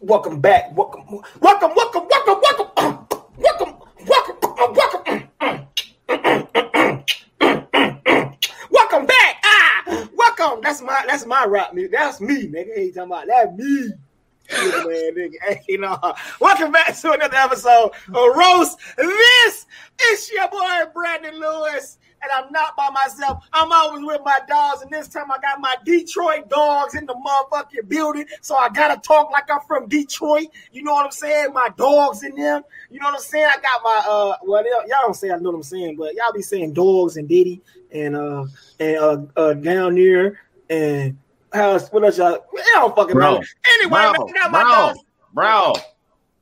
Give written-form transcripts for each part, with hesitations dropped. Welcome back. Welcome back. Welcome. That's my rap music. That's me, nigga. Ain't talking about that me. Yeah, man, nigga. Hey, you know. Welcome back to another episode of Roast This. It's your boy Brandon Lewis. And I'm not by myself. I'm always with my dogs. And this time I got my Detroit dogs in the motherfucking building. So I got to talk like I'm from Detroit. You know what I'm saying? My dogs in them. You know what I'm saying? I got my, well, y'all don't say I know what I'm saying, but y'all be saying dogs and Diddy and down there. And what else y'all? It don't fucking matter. Anyway, man, I got my dogs.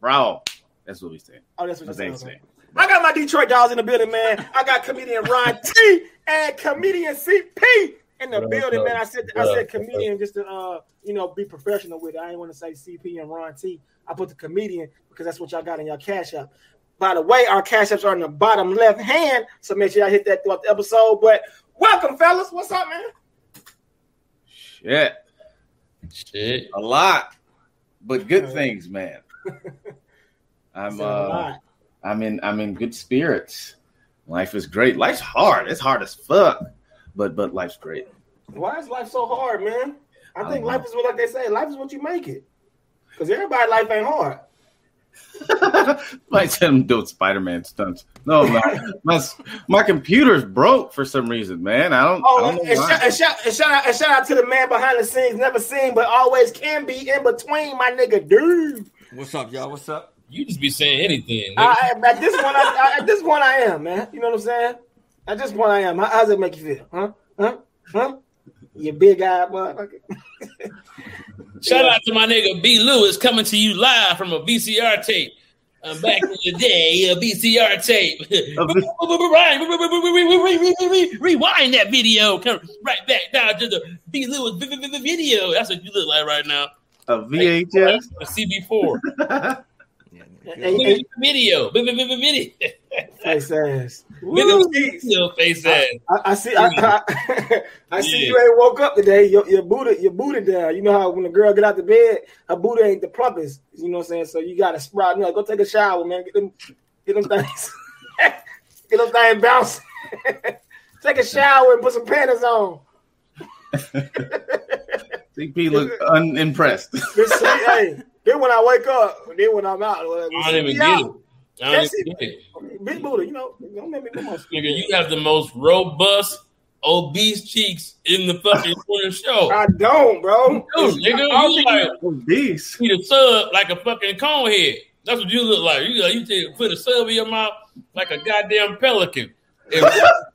Bro. That's what we say. Oh, that's what you say. I got my Detroit dogs in the building, man. I got comedian Ron T and comedian C.P. in the building, man. I said comedian just to be professional with it. I didn't want to say C.P. and Ron T. I put the comedian because that's what y'all got in your Cash App. By the way, our Cash Apps are in the bottom left hand, so make sure y'all hit that throughout the episode. But welcome, fellas. What's up, man? Shit. A lot, but good things, man. I'm in good spirits. Life is great. Life's hard. It's hard as fuck. But life's great. Why is life so hard, man? I think life is what, like they say, life is what you make it. Because everybody's life ain't hard. Might send them doing Spider-Man stunts. No, my computer's broke for some reason, man. Shout out to the man behind the scenes, never seen, but always can be in between, my nigga, dude. What's up, y'all? What's up? You just be saying anything. At this point, I am, man. You know what I'm saying? At this point, I am. How does it make you feel? Huh? You big-eyed motherfucker. Shout out to my nigga B. Lewis coming to you live from a VCR tape. Back in the day, a VCR tape. Rewind that video. Come right back down to the B. Lewis video. That's what you look like right now. A VHS? A CB4. Video. Face ass. Woo, face ass. I see you ain't woke up today. Your booty down. You know how when a girl get out the bed, her booty ain't the plumpest. You know what I'm saying? So you gotta sprout. Go take a shower, man. Get them things. Get them things bouncing. Take a shower and put some panties on. CP look unimpressed. Hey. Then when I wake up, then when I'm out, I don't even get it. Big booty, you know, don't make me do much. Nigga, you have the most robust, obese cheeks in the fucking show. I don't, bro. Dude, nigga, you need a sub like a fucking cone head. That's what you look like. You put a sub in your mouth like a goddamn pelican. And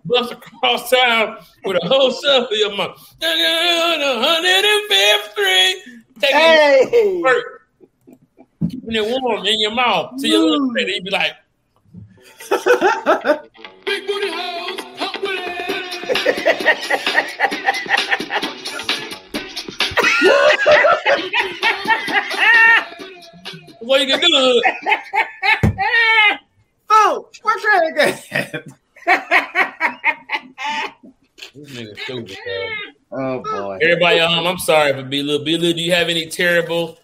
bust across town with a whole sub in your mouth. 105th Street. Take it. Keeping it warm in your mouth till your little lady, you be like, big booty hoes, pump with it. What you gonna do? Oh, what's that again? This nigga stupid. Oh boy! Everybody, I'm sorry for B. Lil. B. Lil, do you have any terrible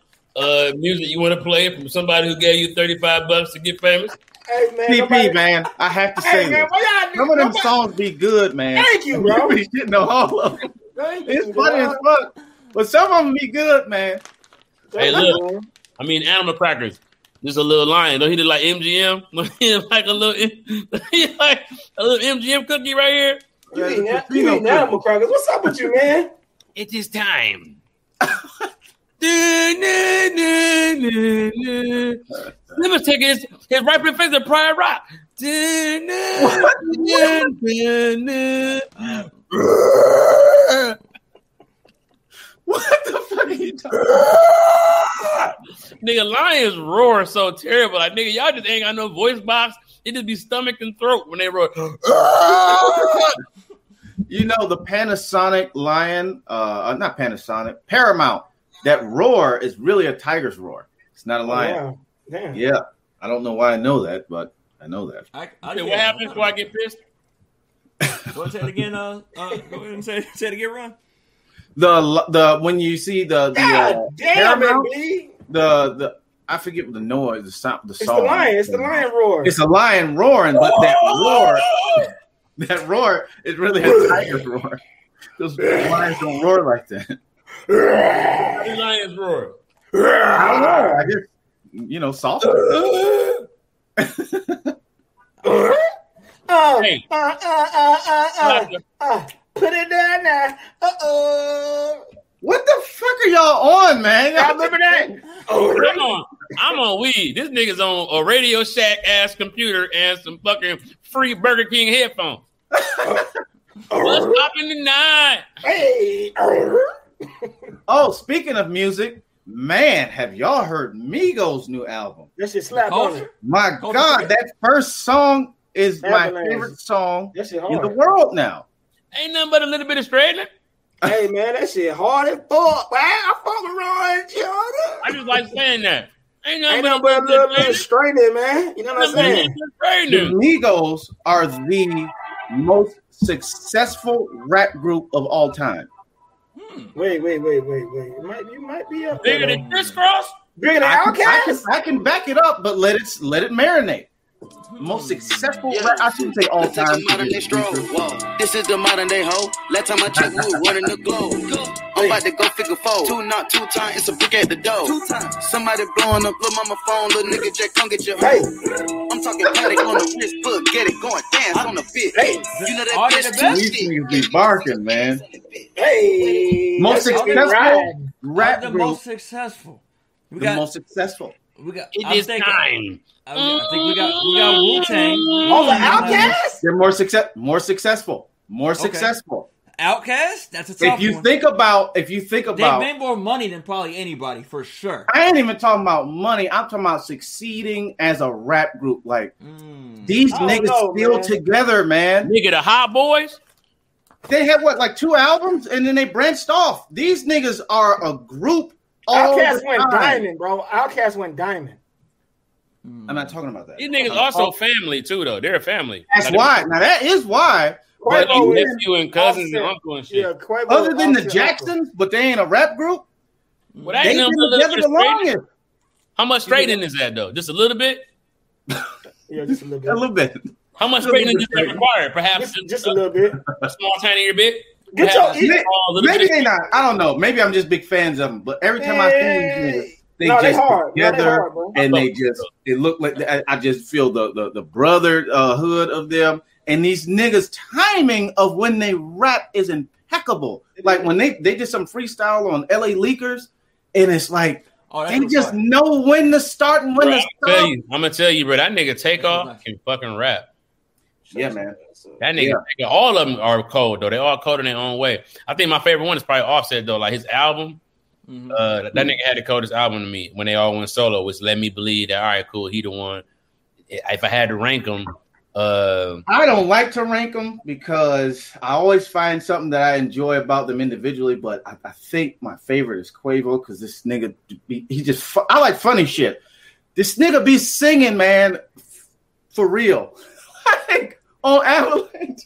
music you want to play from somebody who gave you $35 to get famous? Hey, man, I have to say, man, some of them songs be good, man. Thank you, bro. You be shitting on all of them. It's funny as fuck, but some of them be good, man. Hey, look, I mean, Animal Crackers. Just a little lion. Don't he look like MGM? He like a little MGM cookie right here. You eating Animal Crackers? What's up with you, man? It is time. Let me take his right in face of Pride Rock. What the fuck are you talking about? Nigga, lions roar so terrible. Like, nigga, y'all just ain't got no voice box. It just be stomach and throat when they roar. You know, the Panasonic lion, not Panasonic, Paramount. That roar is really a tiger's roar. It's not a lion. Yeah. Yeah. I don't know why I know that, but I know that. What happens before I get pissed? Go ahead and say it again. Go ahead and say it again, Ron. When you see the Paramount, I forget what the noise, the sound, the song. It's the lion roar. It's a lion roaring, but that roar is really a tiger roar. Those lions don't roar like that. The lions roar. I hear, softer. Put it down now. What the fuck are y'all on, man? Y'all living that? I'm on weed. This nigga's on a Radio Shack ass computer and some fucking free Burger King headphones. What's popping tonight? Hey. Oh, speaking of music, man, have y'all heard Migos' new album? That shit slap on it. My God, that first song is my favorite song in the world now. Ain't nothing but a little bit of straightening. Hey man, that shit hard as fuck, man. I fuck with Ron T. I just like saying that. Ain't nothing but a little bit of straightening, man. You know what I'm saying? The Migos are the most successful rap group of all time. Wait. You might be up bigger than Crisscross, bigger than Outkast. I can back it up, but let it marinate. Most successful, I shouldn't say all time. This is the modern day hoe. Last time I checked, we were running the globe. I'm about to go figure four. 2 knock 2 times, it's a brick at the door. 2 times. Somebody blowing up, little mama phone, little nigga Jack, come get your hoe. I'm talking panic on the wrist, foot, get it going, dance on the bit. Hey, you know that bitch. You be barking, man. Hey, most successful rap group. The most successful. We got. I think we got Wu-Tang. Oh, the Outkast? They're more successful. Outkast? That's a tough one. If you think about, they made more money than probably anybody for sure. I ain't even talking about money. I'm talking about succeeding as a rap group. Like these niggas still together, man. Nigga, the Hot Boys. They had like 2 albums, and then they branched off. These niggas are a group. Outkast went diamond, bro. Outkast went diamond. I'm not talking about that. These niggas also family too, though. They're a family. That's why. Now that is why. But nephew and cousins and uncle and shit. Yeah, other than the Jacksons, but they ain't a rap group. Well, they been together the longest. How much straightening is that though? Just a little bit. Yeah, just a little bit. A little bit. How much straightening does that require? Perhaps just a little bit. A small, tiny bit. Maybe they're not. I don't know. Maybe I'm just big fans of them. But every time I see these niggas, I just feel the brotherhood of them. And these niggas' timing of when they rap is impeccable. Like when they did some freestyle on LA Leakers, and it's like they just know when to start and when to stop. I'm gonna tell you, bro. That nigga Takeoff can fucking rap. Yeah, man. That nigga, all of them are cold though. They all cold in their own way. I think my favorite one is probably Offset though. Like his album, that nigga had the coldest album to me when they all went solo. Which let me believe that all right, cool, he the one. If I had to rank them, I don't like to rank them because I always find something that I enjoy about them individually. But I think my favorite is Quavo because this nigga, I like funny shit. This nigga be singing, man, for real. Like, on Avalanche,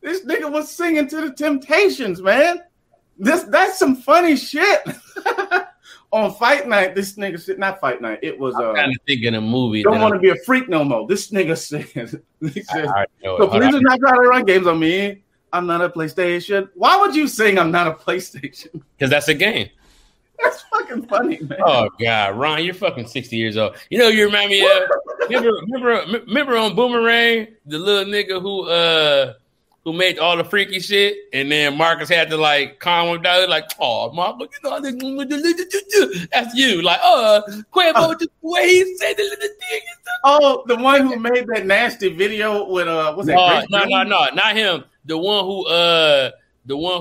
this nigga was singing to the Temptations, man. That's some funny shit. On Fight Night, this nigga not Fight Night. It was I'm kind of thinking a movie. Don't want to be a freak no more. This nigga says, "So please do not try to run games on me. I'm not a PlayStation." Why would you sing "I'm not a PlayStation"? Because that's a game. That's fucking funny, man. Oh God, Ron, you're fucking 60 years old. You know you remind me of. remember on Boomerang, the little nigga who made all the freaky shit, and then Marcus had to like calm him down. Like, oh, Marcus, you know this. That's you. Like, Quavo, the way he said the little thing. Oh, the one who made that nasty video with what's that? No, not him. The one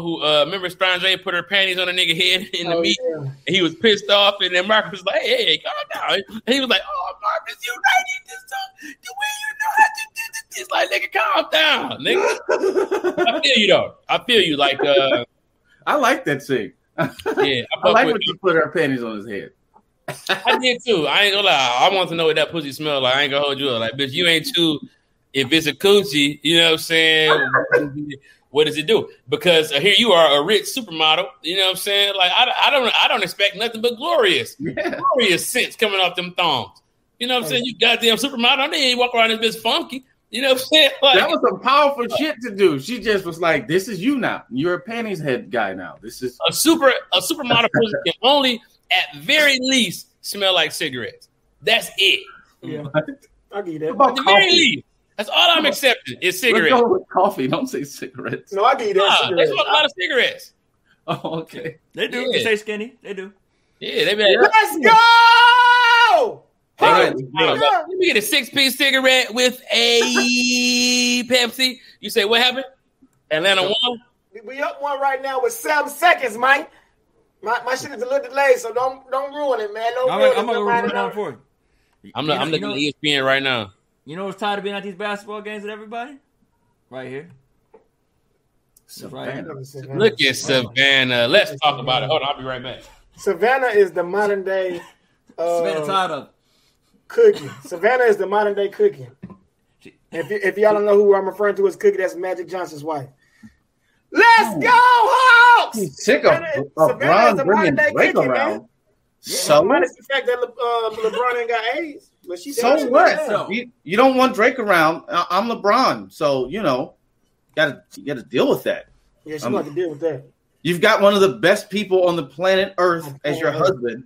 who remember Strange put her panties on a nigga head in the meat, and he was pissed off, and then Marcus was like, "Hey, calm down." And he was like, "Oh, Marcus, you right in this song. The way you know how to do this, like, nigga, calm down, nigga." I feel you though. I feel you. Like, I like that chick. Yeah, I like when you put her panties on his head. I did too. I ain't gonna lie. I want to know what that pussy smell like. I ain't gonna hold you up. Like, bitch, you ain't too. If it's a coochie, you know what I'm saying. what does it do? Because here you are, a rich supermodel. You know what I'm saying? Like I don't expect nothing but glorious scents coming off them thongs. You know what I'm saying? You goddamn supermodel. I mean, you walk around this bitch funky. You know what I'm saying? Like, that was some powerful shit to do. She just was like, "This is you now. You're a panties head guy now. This is a supermodel person can only, at very least, smell like cigarettes. That's it. Yeah, I'll give you that. At the very least." That's all I'm accepting is cigarettes. Let's go with coffee. Don't say cigarettes. No, I get that. They smoke a lot of cigarettes. Oh, okay. They do. Yeah. They say skinny. They do. Yeah, they be like, let's go! Right. Let me get a 6-piece cigarette with a Pepsi. You say, what happened? Atlanta won? We up one right now with 7 seconds, Mike. My shit is a little delayed, so don't ruin it, man. I'm going to ruin it on for you. I'm looking at ESPN right now. You know what's tired of being at these basketball games with everybody? Right here. Savannah. Look at Savannah. Let's talk about it. Hold on, I'll be right back. Savannah is the modern day Cookie. Savannah is the modern day Cookie. If y'all don't know who I'm referring to as Cookie, that's Magic Johnson's wife. Let's go, Hawks! He's sick of LeBron bringing Drake around. So minus the fact that LeBron ain't got AIDS. But so what? So, you don't want Drake around. I'm LeBron, so you know, you gotta deal with that. Yeah, she's gonna deal with that. You've got one of the best people on the planet Earth as your husband.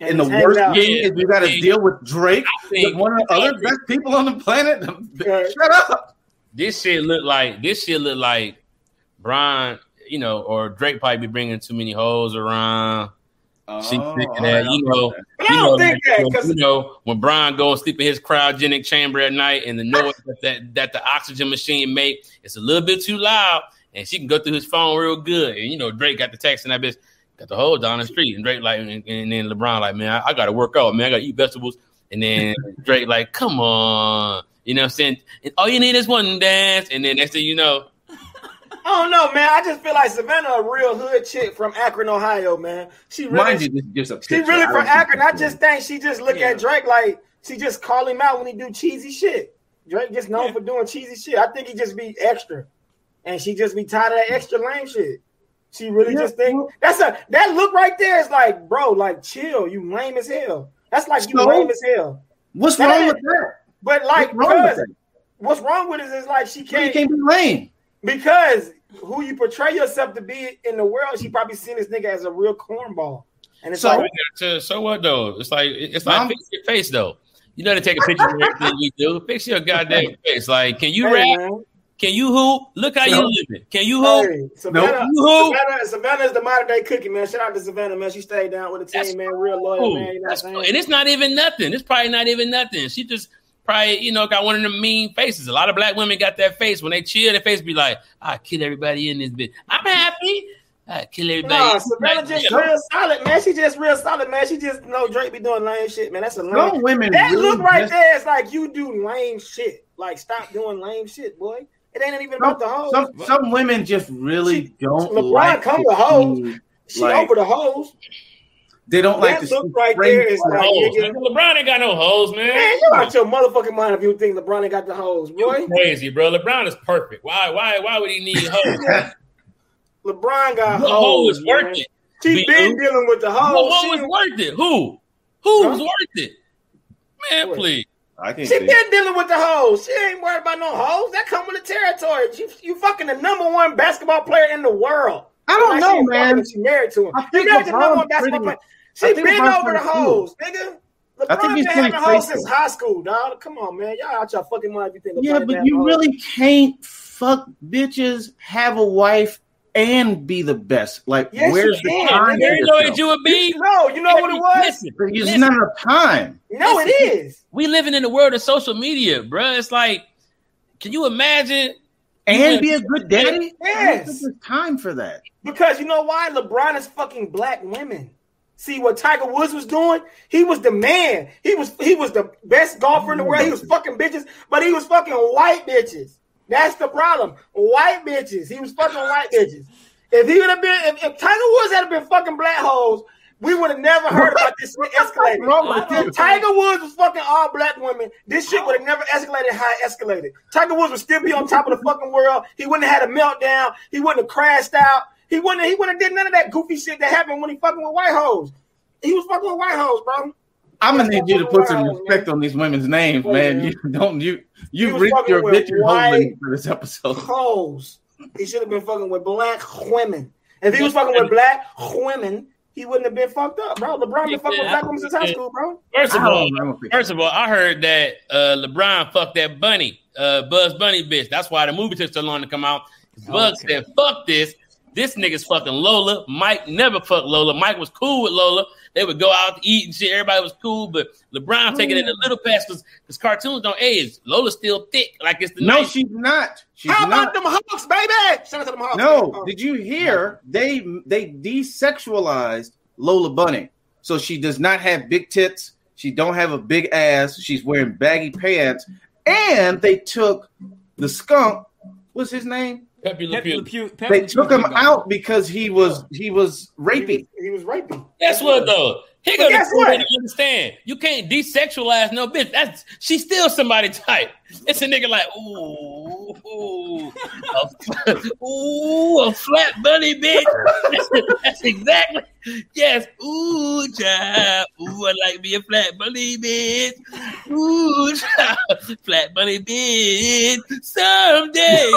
And the worst thing is you gotta deal with Drake, one of the other best people on the planet. Shut up. This shit look like Brian, you know, or Drake probably be bringing too many hoes around. She thinking that, you know, when Brian goes sleep in his cryogenic chamber at night and the noise that the oxygen machine make, it's a little bit too loud, and she can go through his phone real good. And you know, Drake got the text and that bitch got the whole down the street, and Drake like, and then LeBron like, man, I gotta work out, man, I gotta eat vegetables. And then Drake like, come on, you know what I'm saying? And all you need is one dance, and then next thing you know. I don't know, man. I just feel like Savannah a real hood chick from Akron, Ohio, man. She really, from Akron. I just think she just look at Drake like she just call him out when he do cheesy shit. Drake just known for doing cheesy shit. I think he just be extra, and she just be tired of that extra lame shit. She really just think that look right there is like, bro, like chill. You lame as hell. That's like you lame as hell. What's wrong with that? But like, what's wrong with it is like she can't be lame. Because who you portray yourself to be in the world, she probably seen this nigga as a real cornball. And it's so what though? It's like fix your face though. You know, to take a picture of everything you do. Fix your goddamn face. Like, can you rap? Man. Can you hoop? Look how you living. Can you hoop? Hey, Savannah is the modern day Cookie, man. Shout out to Savannah, man. She stayed down with the team, man. Real loyal, man. You know what I'm saying? And it's not even nothing. It's probably not even nothing. She just probably, you know, got one of them mean faces. A lot of black women got that face. When they chill, their face be like, I kill everybody in this bitch. I'm happy. I kill everybody. No, Savannah just real solid, man. She just real solid, man. She just know Drake be doing lame shit, man. That's a lame. No women that really look right there is like you do lame shit. Like, stop doing lame shit, boy. It ain't even about the hoes. Some women just really don't LeBron like come with hoes. She like, over the hoes. They don't like this. Look right there is like LeBron ain't got no hoes, man. Man, you out your motherfucking mind if you think LeBron ain't got the hoes, boy. You're crazy, bro. LeBron is perfect. Why would he need hoes? LeBron got hoes. Who is worth it? She been dealing with the hoes. Who was worth it? Who was worth it? Man, please. She been dealing with the hoes. She ain't worried about no hoes. That come with the territory. You fucking the #1 basketball player in the world. I don't know, man. She married to him. You got the #1 basketball player. She been over the hoes, nigga. LeBron been having hoes since high school, dog. Come on, man. Y'all out your fucking mind. You think? Yeah, but you really can't fuck bitches, have a wife, and be the best. Like, where's the time? No, you know what it was? It's not a time. No, it is. We living in the world of social media, bro. It's like, can you imagine? And be a good daddy? Yes. There's time for that. Because you know why? LeBron is fucking black women. See what Tiger Woods was doing? He was the man. He was the best golfer in the world. He was fucking bitches, but he was fucking white bitches. That's the problem. White bitches. He was fucking white bitches. If Tiger Woods had been fucking black hoes, We would have never heard about this shit escalating. If Tiger Woods was fucking all black women, this shit would have never escalated how it escalated. Tiger Woods would still be on top of the fucking world. He wouldn't have had a meltdown. He wouldn't have crashed out. He wouldn't have did none of that goofy shit that happened when he fucking with white hoes. He was fucking with white hoes, bro. I'm gonna need you to put some respect on these women's names, man. You don't you reached your victory home for this episode. Hoes. He should have been fucking with black women. If he was fucking with black women, he wouldn't have been fucked up, bro. LeBron been fucking with black women since high school, bro. First of all, I heard that LeBron fucked that bunny, Bugs Bunny bitch. That's why the movie took so long to come out. Bugs said, "Fuck this. This nigga's fucking Lola." Mike never fucked Lola. Mike was cool with Lola. They would go out to eat and shit. Everybody was cool, but LeBron taking it a little past because cartoons don't age. Lola's still thick, like it's the night. She's not. How about them Hawks, baby? Shout out to them Hawks. No, did you hear? They desexualized Lola Bunny, so she does not have big tits. She don't have a big ass. She's wearing baggy pants, and they took the skunk. What's his name? Pepe Le Pew. They took him out because he was raping. He was raping. Guess what though? Here goes the cool way to understand. You can't desexualize no bitch. She's still somebody type. It's a nigga like a flat bunny bitch. That's exactly yes. Ooh child. Ooh, I like me a flat bunny bitch. Ooh child, flat bunny bitch. Someday.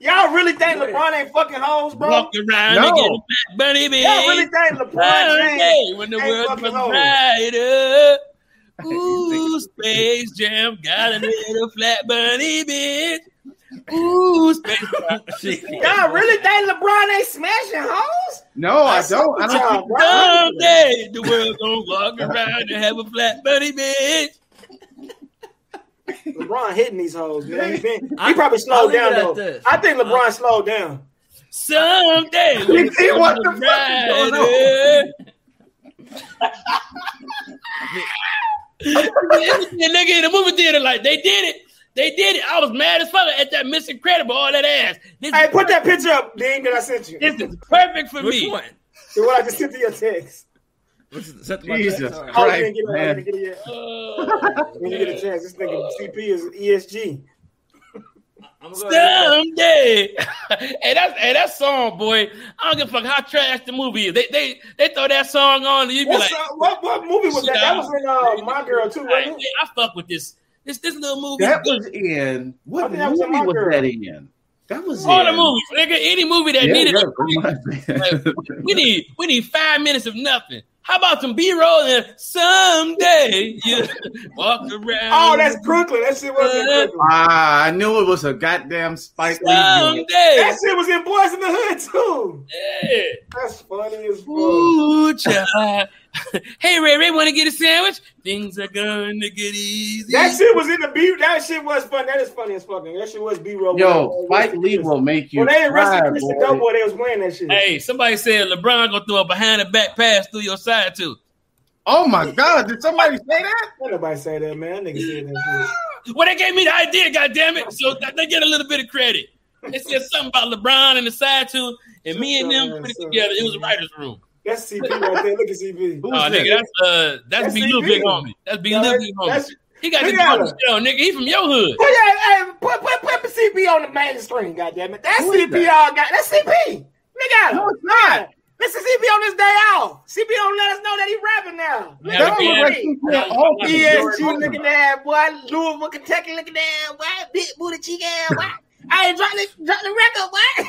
Y'all really think LeBron ain't fucking hoes, bro? Walk around and get a black bunny, man. Y'all really think LeBron ain't when the world was brighter. Ooh, Space Jam got a little flat bunny, bitch. Ooh, Space Jam. Y'all really think LeBron ain't smashing hoes? No, I don't. Someday the world gonna walk around and have a flat bunny, bitch. LeBron hitting these hoes, man. He probably slowed down though. I think LeBron slowed down. Someday, he what the fuck is going on? The nigga in the movie theater, like they did it. I was mad as fuck at that Miss Incredible, all that ass. Hey, put that picture up, Dean, that I sent you. This is perfect for me. What I just sent to your text. Jesus Christ, oh, you didn't get it yet. You didn't get a chance. This nigga C.P. is ESG. Someday. Hey, that song, boy. I don't give a fuck how trash the movie is. They throw that song on and you be like... What movie was that? That was in My Girl, too, right? I fuck with this. This little movie. That was in... What movie was that in? That was all the movies, nigga. Any movie that needed... Like, we need 5 minutes of nothing. How about some B-roll and someday you walk around? Oh, that's Brooklyn. That shit wasn't Brooklyn. I knew it was a goddamn Spike Lee. That shit was in Boys in the Hood, too. Yeah. That's funny as fuck. Ooh, child. Hey, Ray, want to get a sandwich? Things are going to get easy. That shit was in the B. That shit was fun. That is funny as fucking. That shit was B-roll. Yo, Spike Lee will make you. When they arrested Mr. Doughboy, they was wearing that shit. Hey, somebody said LeBron gonna throw a behind the back pass through your side too. Oh my God! Did somebody say that? Nobody say that, man. That nigga said that shit. Well, they gave me the idea. Goddamn it! So they get a little bit of credit. They said something about LeBron and the side too, and me and them put it together. It was a writer's room. That's CP right there. Look at CP. Oh, nigga, that's Big Lil Big Homie. That's Big Lil Big Homie. He got the shit on, nigga. He from your hood. Put CP on the main screen, goddammit. That's CP all got. That's CP. Nigga, no, it's not. This is CP on his day out. CP don't let us know that he rapping now. ESG looking there, boy. Louisville, Kentucky looking there, boy. Big booty cheek ass, boy. I ain't dropped the record, what?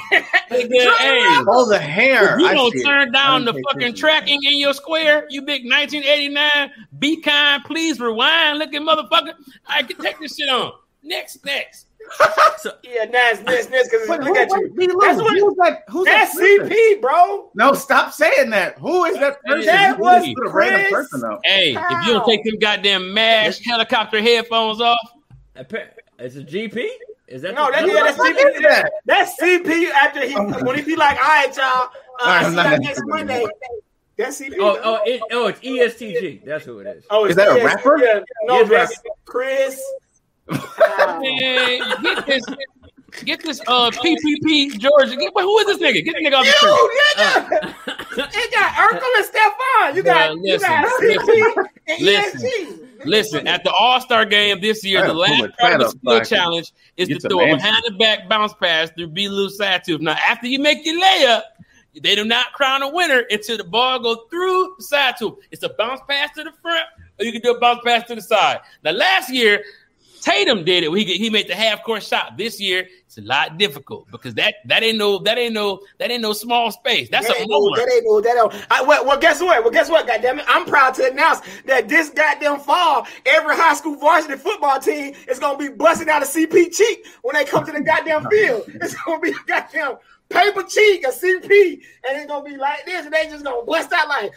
Hey, all the hair. You don't turn down the fucking tracking in your square. You big 1989. Be kind, please rewind. Looking motherfucker. I can take this shit on. Next. Next. Because look at you. That's CP, bro. No, stop saying that. Who is that person? That was a random person, though. Hey, if you don't take them goddamn MASH helicopter headphones off, it's a GP. Is that that's CP. That's CP after when he be like, all right, y'all. I see y'all next Monday. That's CP. Oh, it's ESTG. That's who it is. Oh, is that a rapper? Yeah. No, that's Chris. Man, get this PPP Georgia. Who is this nigga? Get the nigga off the street. It got Urkel and Stefan on. Listen, at the All-Star game this year, the last part of the skill challenge is to throw a behind-the-back bounce pass through B. Lou's side tooth. Now, after you make your layup, they do not crown a winner until the ball goes through the side tooth. It's a bounce pass to the front, or you can do a bounce pass to the side. Now, last year, Tatum did it. He made the half-court shot. This year, it's a lot difficult because that ain't no small space. That's that a molar. Well, guess what? Goddamn it, I'm proud to announce that this goddamn fall, every high school varsity football team is gonna be busting out a CP cheek when they come to the goddamn field. It's gonna be a goddamn paper cheek, a CP, and it's gonna be like this, and they just gonna bust out like.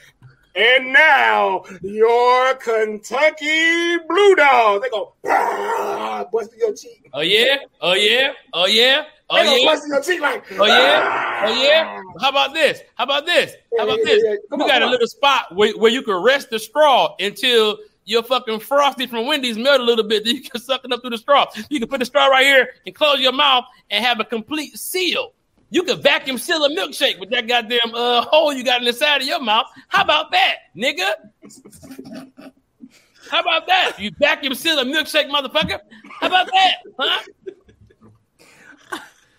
And now, your Kentucky Blue Dogs. They go, bust your cheek. Oh, yeah. Bust your cheek like, oh, yeah. How about this? Yeah. You got a little spot where you can rest the straw until your fucking Frosty from Wendy's melt a little bit. Then you can suck it up through the straw. You can put the straw right here and close your mouth and have a complete seal. You could vacuum seal a milkshake with that goddamn hole you got in the side of your mouth. How about that, nigga? How about that? You vacuum seal a milkshake, motherfucker. How about that, huh?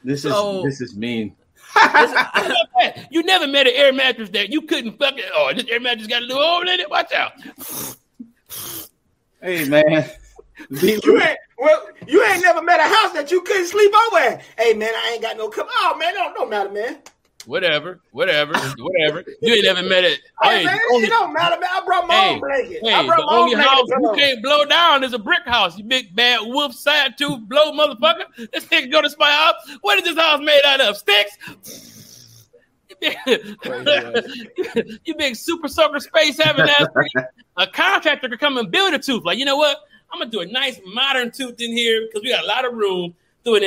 This is mean. How about that? You never met an air mattress that you couldn't fucking. Oh, this air mattress got a new hole in it. Watch out. Hey, man. You ain't never met a house that you couldn't sleep over at. Hey, man, I ain't got no cover. Oh, man, don't matter, man. Whatever. You ain't never met it. Hey, man, it don't matter, man. I brought my own blanket. Hey, the only house you can't blow down is a brick house, you big bad wolf side tooth blow motherfucker. This nigga go to spy house. What is this house made out of? Sticks? You big super soaker space having that. A contractor could come and build a tooth. Like, you know what? I'm going to do a nice modern tooth in here because we got a lot of room. Do an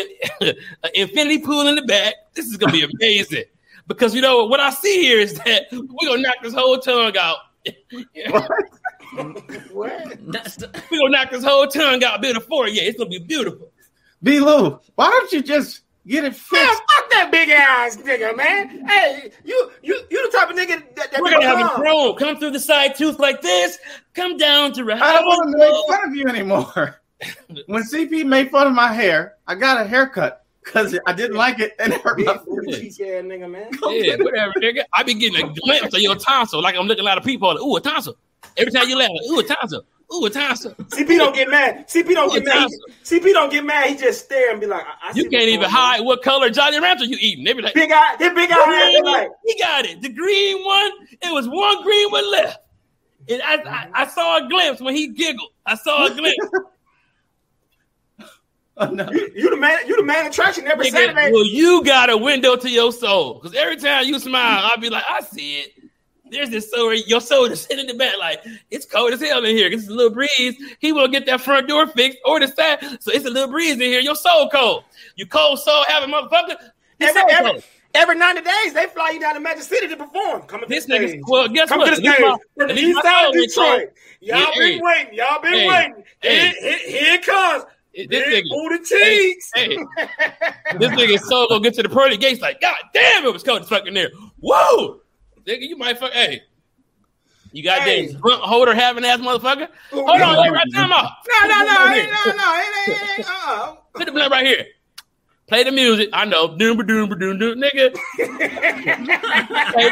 infinity pool in the back. This is going to be amazing because, you know, what I see here is that we're going to knock this whole tongue out. What? We're going to knock this whole tongue out, build a foyer. Yeah, it's going to be beautiful. B. Lou, why don't you just get it fixed? Man, fuck that big ass nigga, man. Hey, you the type of nigga that we're gonna have a throne. Come through the side tooth like this. Come down to. I don't want to make fun of you anymore. When CP made fun of my hair, I got a haircut because I didn't like it and it hurt my face. Yeah, nigga, man. Yeah, whatever, nigga. I be getting a glimpse of your tonsil. Like I'm looking at a lot of people. Like, ooh, a tonsil. Every time you laugh, like, ooh, a tonsil. Ooh, a tonsil. CP don't get mad. CP don't get mad. He just stare and be like, I "You can't even hide on. What color Jolly Rancher you eating." They be like, "Big eye." Like, he got it. The green one. It was one green one left. And I saw a glimpse when he giggled. I saw a glimpse. Oh, no. You the man attraction every Saturday. Well, you got a window to your soul because every time you smile, I'll be like, "I see it." There's this soul. Your soul is sitting in the back like, it's cold as hell in here. It's a little breeze. He won't get that front door fixed or the side. So it's a little breeze in here. Your soul cold. You cold soul having motherfucker. Every 90 days, they fly you down to Magic City to perform. Come to this nigga. Well, guess come what? Come to this game. He's out of Detroit. Y'all been waiting. Here it comes. This nigga, cheeks. This nigga soul gonna get to the pearly gates like, God damn, it was cold as fuck in there. Whoa. Nigga, you might fuck. Hey, you got that grunt holder having ass motherfucker. Hold on, wait right time off. No. Put the blunt right here. Play the music. I know. Doom, nigga. Play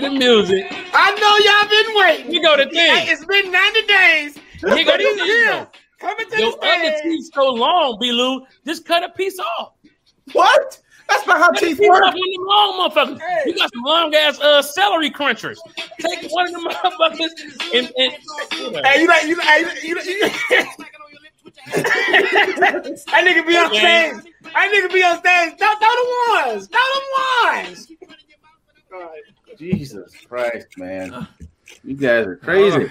the music. I know y'all been waiting. You go to thing. It's been 90 days. You go to thing. Coming to your other teeth so long, B. Lou. Just cut a piece off. What? That's not how teeth work. Long motherfuckers. Hey. You got some long ass celery crunchers. Take one of them motherfuckers and hey, you. I nigga be on stage. Throw the ones. Jesus Christ, man, you guys are crazy.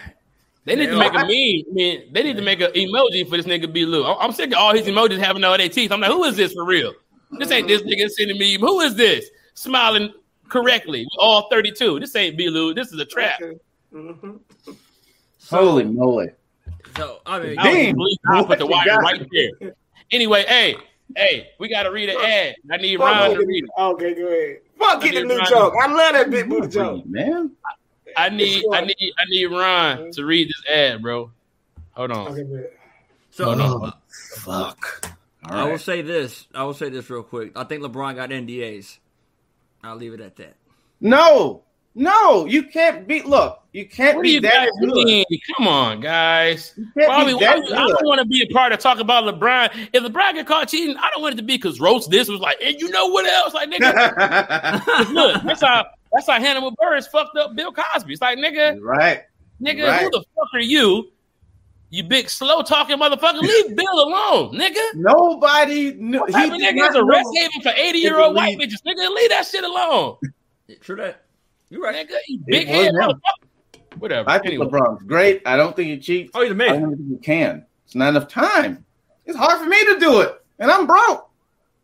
They need to make a meme. Man, they need to make an emoji for this nigga B. Lou. I'm sick of all his emojis having all their teeth. I'm like, who is this for real? This ain't this nigga sending me. Who is this? Smiling correctly. All 32. This ain't B. Lou. This is a trap. Okay. Mm-hmm. Holy moly. So, I mean, I'll put the wire right there. Anyway, hey, we got to read an ad. I need Ron to read it. Okay, go ahead. Fuck, get the new joke. I love that big booty joke. Man. I need Ron to read this ad, bro. Hold on. Okay, so fuck. All right. I will say this real quick. I think LeBron got NDAs. I'll leave it at that. No, you can't be. Look, you can't what be you that good. Come on, guys. Bobby, I don't want to be a part of talking about LeBron. If LeBron get caught cheating, I don't want it to be because roast this was like, and you know what else? Like, nigga, look, that's how Hannibal Buress fucked up Bill Cosby. It's like, nigga, right? Nigga, right. Who the fuck are you? You big slow talking motherfucker. Leave Bill alone, nigga. Nobody knew. He nigga's a rest haven for 80-year-old white bitches. Nigga, leave that shit alone. True that. You right, nigga. You big head motherfucker. Whatever. I think LeBron's great. I don't think he cheats. Oh, he's amazing. I don't think he can. It's not enough time. It's hard for me to do it, and I'm broke.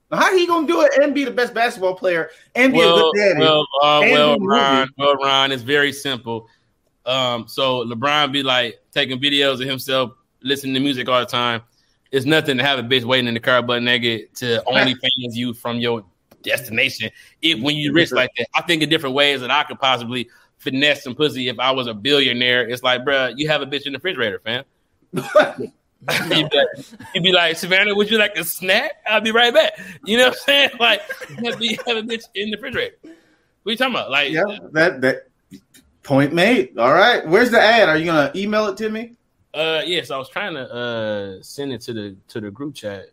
Now, how he gonna do it and be the best basketball player and be a good daddy? Well, Ron, it's very simple. So LeBron be like taking videos of himself listening to music all the time. It's nothing to have a bitch waiting in the car butt naked to only fans you from your destination. If when you rich like that, I think of different ways that I could possibly finesse some pussy if I was a billionaire. It's like, bro, you have a bitch in the refrigerator, fam. He'd be like, Savannah, would you like a snack? I'll be right back. You know what I'm saying? Like, you have a bitch in the refrigerator. What are you talking about? Like, yeah, that. Point made. All right. Where's the ad? Are you gonna email it to me? Yes, I was trying to send it to the group chat.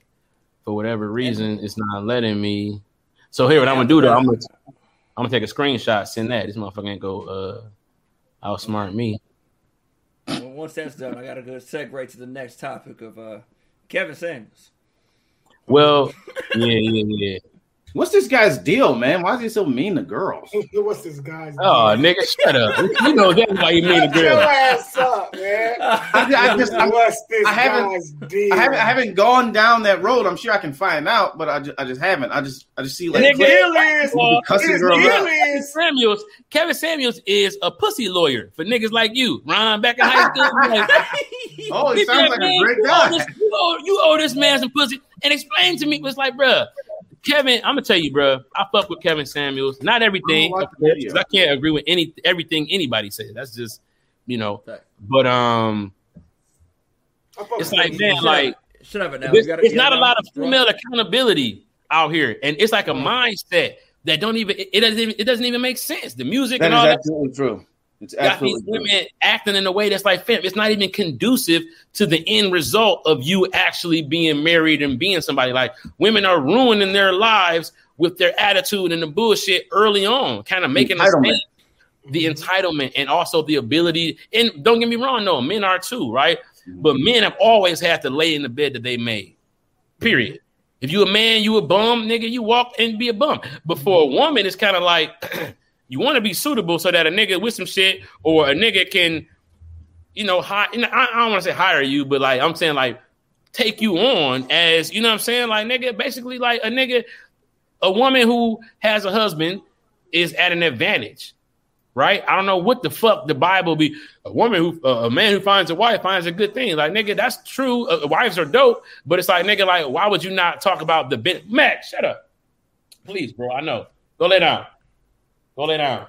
For whatever reason, it's not letting me. So here, what I'm gonna do though, I'm gonna take a screenshot, send that. This motherfucker ain't go outsmart me. Well, once that's done, I got a good segue to the next topic of Kevin Samuels. Well, yeah. What's this guy's deal, man? Why is he so mean to girls? What's this guy's deal? Oh, nigga, shut up. You know that's why you mean to girls. Shut your ass up, man. I haven't gone down that road. I'm sure I can find out, but I just haven't. I just see like... Kevin Samuels is a pussy lawyer for niggas like you. Ron, back in high school. Like, oh, it sounds like a great guy. You owe this man some pussy. And explain to me, was like, bruh, Kevin, I'm gonna tell you, bro. I fuck with Kevin Samuels. Not everything, because I can't agree with everything anybody says. That's just, you know. But it's like, man, like, shut up now. It's not a lot of female accountability out here, and it's like a mindset that don't even. It doesn't even make sense. The music and all that. That's absolutely true. It's absolutely got these women acting in a way that's like, fam, it's not even conducive to the end result of you actually being married and being somebody. Like, women are ruining their lives with their attitude and the bullshit early on, kind of making the entitlement and also the ability. And don't get me wrong, no, men are too, right? Mm-hmm. But men have always had to lay in the bed that they made, period. If you a man, you a bum, nigga, you walk and be a bum. But for a woman, it's kind of like... You want to be suitable so that a nigga with some shit or a nigga can, you know, I don't want to say hire you, but like I'm saying, like take you on as, you know what I'm saying? Like, nigga, basically like a woman who has a husband is at an advantage, right? I don't know what the fuck the Bible be. A man who finds a wife finds a good thing. Like, nigga, that's true. Wives are dope, but it's like, nigga, like, why would you not talk about the bit? Max, shut up. Please, bro. I know. Go lay down. Go lay down.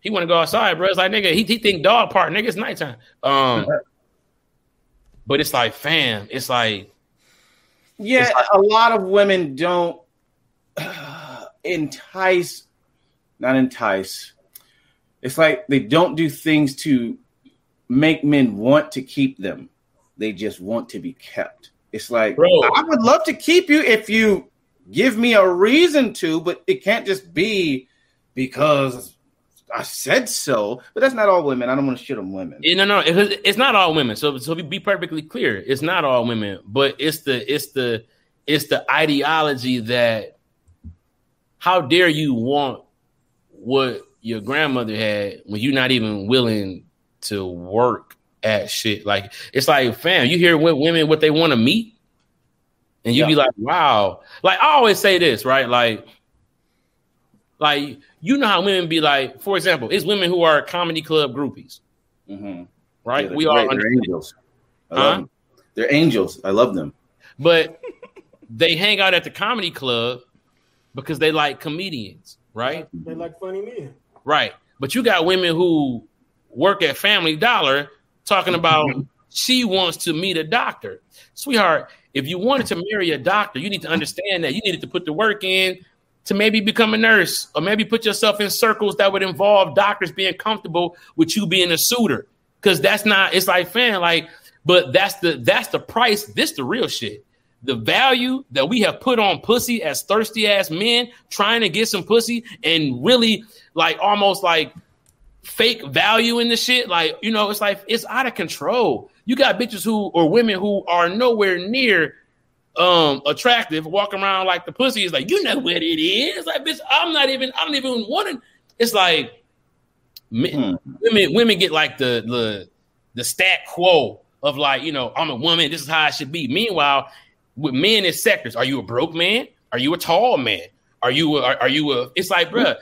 He want to go outside, bro. It's like, nigga, he think dog park, nigga. It's nighttime. But it's like, fam, it's like... Yeah, it's like, a lot of women don't not entice. It's like they don't do things to make men want to keep them. They just want to be kept. It's like, bro, I would love to keep you if you... give me a reason to, but it can't just be because I said so. But that's not all women. I don't want to shit on women. No, it's not all women. So be perfectly clear. It's not all women, but it's the ideology that how dare you want what your grandmother had when you're not even willing to work at shit. Like, it's like, fam, you hear women what they want to meet. And you'd be like, wow. Like, I always say this, right? Like, you know how women be like, for example, it's women who are comedy club groupies. Mm-hmm. Right? Yeah, we all understand. They're angels. They're angels. I love them. But they hang out at the comedy club because they like comedians, right? They like funny men. Right. But you got women who work at Family Dollar talking about she wants to meet a doctor. Sweetheart, if you wanted to marry a doctor, you need to understand that you needed to put the work in to maybe become a nurse, or maybe put yourself in circles that would involve doctors being comfortable with you being a suitor. Because that's not, it's like, fam, like, but that's the price. This the real shit. The value that we have put on pussy as thirsty ass men trying to get some pussy, and really like almost like fake value in the shit. Like, you know, it's like, it's out of control. You got bitches who, or women who are nowhere near attractive, walking around like the pussy is like, you know what it is. Like, bitch, I don't even want it. It's like women get like the stat quo of like, you know, I'm a woman, this is how I should be. Meanwhile, with men in sectors, are you a broke man? Are you a tall man? Are you a it's like, bruh,